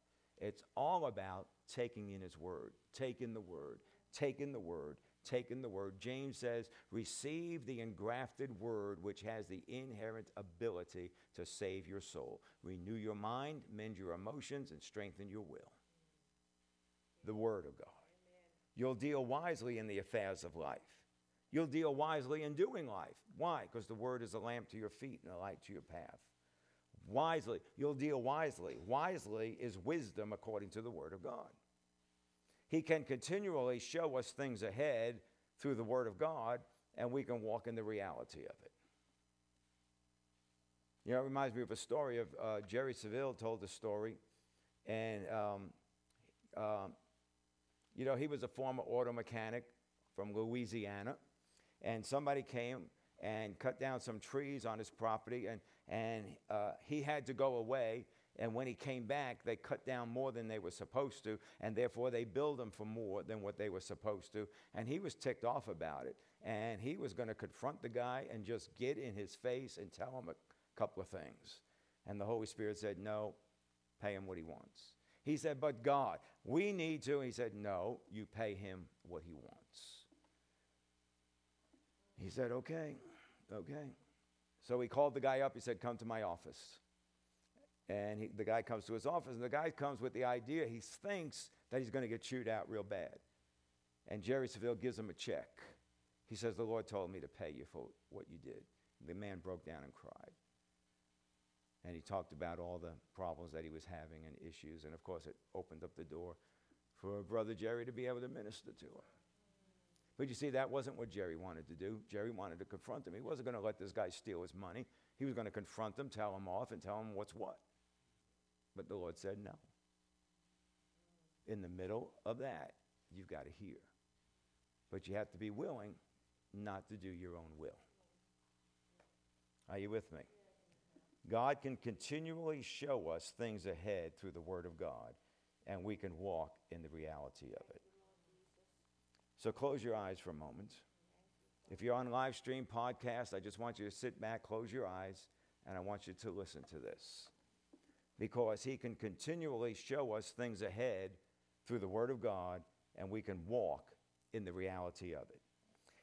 It's all about taking in his word, taking the word, taking the word, taking the word. James says, receive the engrafted word, which has the inherent ability to save your soul. Renew your mind, mend your emotions, and strengthen your will. The word of God. You'll deal wisely in the affairs of life. You'll deal wisely in doing life. Why? Because the word is a lamp to your feet and a light to your path. Wisely. You'll deal wisely. Wisely is wisdom according to the word of God. He can continually show us things ahead through the word of God, and we can walk in the reality of it. You know, it reminds me of a story of Jerry Seville told the story. And, you know, he was a former auto mechanic from Louisiana. And somebody came and cut down some trees on his property, and he had to go away. And when he came back, they cut down more than they were supposed to, and therefore they billed him for more than what they were supposed to. And he was ticked off about it. And he was going to confront the guy and just get in his face and tell him a couple of things. And the Holy Spirit said, no, pay him what he wants. He said, but God, we need to. And he said, no, you pay him what he wants. He said, okay. So he called the guy up. He said, come to my office. And the guy comes to his office, and the guy comes with the idea. He thinks that he's going to get chewed out real bad. And Jerry Seville gives him a check. He says, the Lord told me to pay you for what you did. The man broke down and cried. And he talked about all the problems that he was having and issues. And, of course, it opened up the door for Brother Jerry to be able to minister to him. But you see, that wasn't what Jerry wanted to do. Jerry wanted to confront him. He wasn't going to let this guy steal his money. He was going to confront him, tell him off, and tell him what's what. But the Lord said no. In the middle of that, you've got to hear. But you have to be willing not to do your own will. Are you with me? God can continually show us things ahead through the Word of God, and we can walk in the reality of it. So close your eyes for a moment. If you're on live stream podcast, I just want you to sit back, close your eyes, and I want you to listen to this. Because he can continually show us things ahead through the Word of God, and we can walk in the reality of it.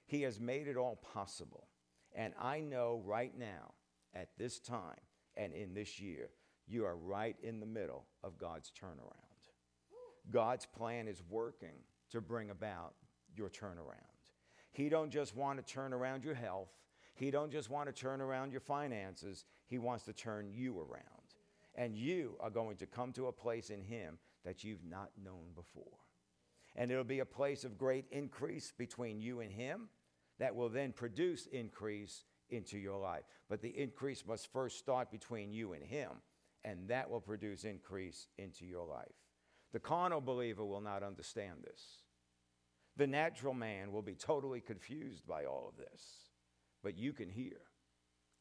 He has made it all possible. And I know right now, at this time, and in this year, you are right in the middle of God's turnaround. God's plan is working to bring about your turnaround. He don't just want to turn around your health. He don't just want to turn around your finances. He wants to turn you around. And you are going to come to a place in him that you've not known before. And it'll be a place of great increase between you and him that will then produce increase into your life. But the increase must first start between you and him, and that will produce increase into your life. The carnal believer will not understand this. The natural man will be totally confused by all of this. But you can hear.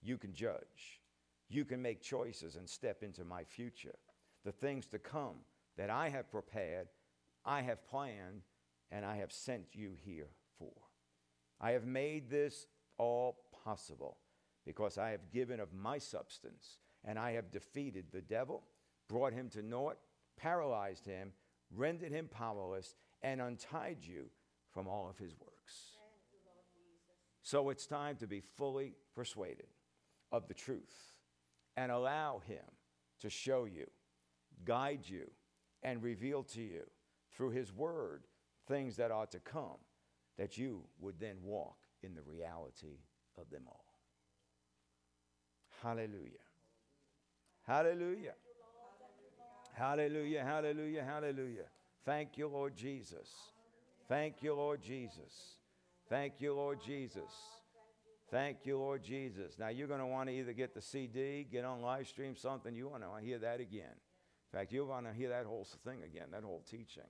You can judge. You can make choices and step into my future. The things to come that I have prepared, I have planned, and I have sent you here for. I have made this all possible because I have given of my substance, and I have defeated the devil, brought him to naught, paralyzed him, rendered him powerless, and untied you from all of his works. So it's time to be fully persuaded of the truth and allow him to show you, guide you, and reveal to you through his word things that are to come, that you would then walk in the reality of them all. Hallelujah. Hallelujah. Hallelujah, hallelujah, hallelujah. Thank you, Lord Jesus. Thank you, Lord Jesus. Thank you, Lord Jesus. Thank you, Lord Jesus. Now, you're going to want to either get the CD, get on live stream, something. You want to hear that again. In fact, you'll want to hear that whole thing again, that whole teaching.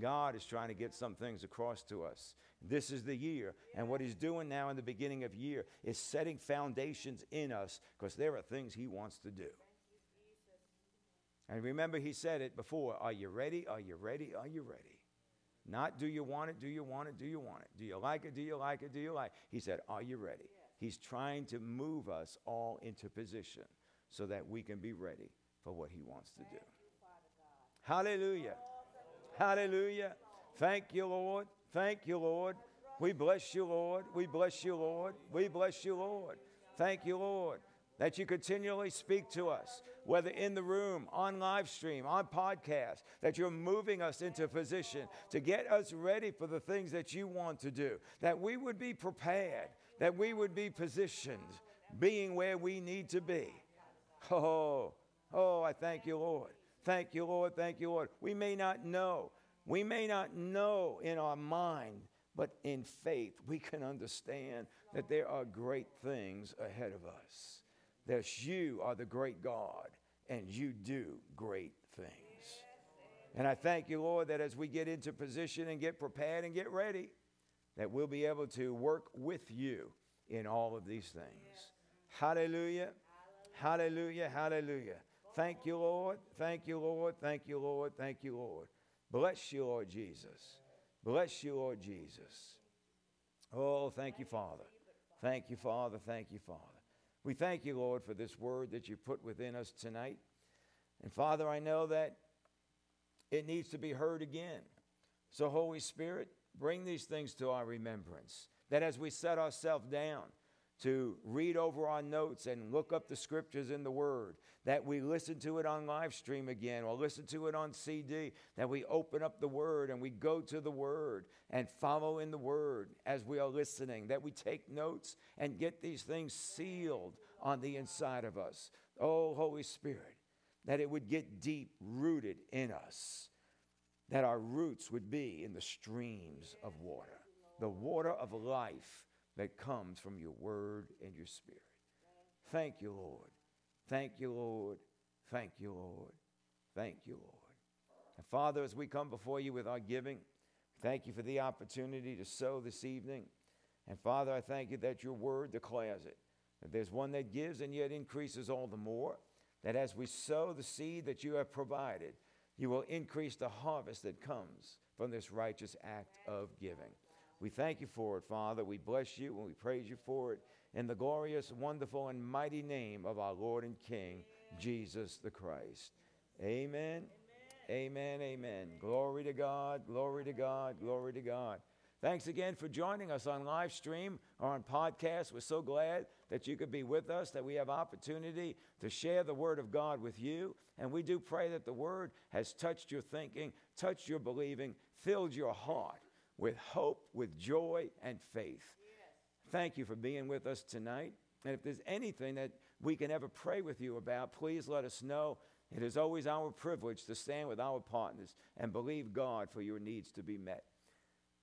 God is trying to get some things across to us. This is the year. And what he's doing now in the beginning of year is setting foundations in us because there are things he wants to do. And remember, he said it before. Are you ready? Are you ready? Are you ready? Not do you want it? Do you want it? Do you want it? Do you like it? Do you like it? Do you like it? He said, are you ready? Yes. He's trying to move us all into position so that we can be ready for what he wants to do. Hallelujah. Hallelujah. Thank you, Lord. Thank you, Lord. We bless you, Lord. We bless you, Lord. We bless you, Lord. Thank you, Lord, that you continually speak to us, whether in the room, on live stream, on podcast, that you're moving us into position to get us ready for the things that you want to do, that we would be prepared, that we would be positioned, being where we need to be. Oh, I thank you, Lord. Thank you, Lord. Thank you, Lord. We may not know. We may not know in our mind, but in faith, we can understand that there are great things ahead of us. That you are the great God, and you do great things. And I thank you, Lord, that as we get into position and get prepared and get ready, that we'll be able to work with you in all of these things. Hallelujah. Hallelujah. Hallelujah. Thank you, Lord. Thank you, Lord. Thank you, Lord. Thank you, Lord. Bless you, Lord Jesus. Bless you, Lord Jesus. Oh, thank you, Father. Thank you, Father. Thank you, Father. We thank you, Lord, for this word that you put within us tonight. And, Father, I know that it needs to be heard again. So, Holy Spirit, bring these things to our remembrance, that as we set ourselves down to read over our notes and look up the scriptures in the Word, that we listen to it on live stream again or listen to it on CD, that we open up the Word and we go to the Word and follow in the Word as we are listening, that we take notes and get these things sealed on the inside of us. Oh, Holy Spirit, that it would get deep rooted in us, that our roots would be in the streams of water, the water of life that comes from your word and your spirit. Thank you, Lord. Thank you, Lord. Thank you, Lord. Thank you, Lord. And Father, as we come before you with our giving, thank you for the opportunity to sow this evening. And Father, I thank you that your word declares it, that there's one that gives and yet increases all the more, that as we sow the seed that you have provided, you will increase the harvest that comes from this righteous act of giving. We thank you for it, Father. We bless you and we praise you for it in the glorious, wonderful, and mighty name of our Lord and King, Jesus the Christ. Amen. Amen. Amen. Amen. Glory to God. Glory to God. Glory to God. Thanks again for joining us on live stream or on podcast. We're so glad that you could be with us, that we have opportunity to share the word of God with you. And we do pray that the word has touched your thinking, touched your believing, filled your heart with hope, with joy, and faith. Yes. Thank you for being with us tonight. And if there's anything that we can ever pray with you about, please let us know. It is always our privilege to stand with our partners and believe God for your needs to be met.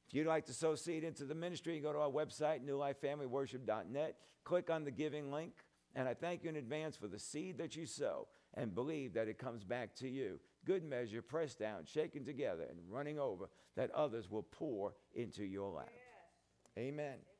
If you'd like to sow seed into the ministry, go to our website, newlifefamilyworship.net. Click on the giving link. And I thank you in advance for the seed that you sow and believe that it comes back to you. Good measure, pressed down, shaken together, and running over, that others will pour into your lap. Amen.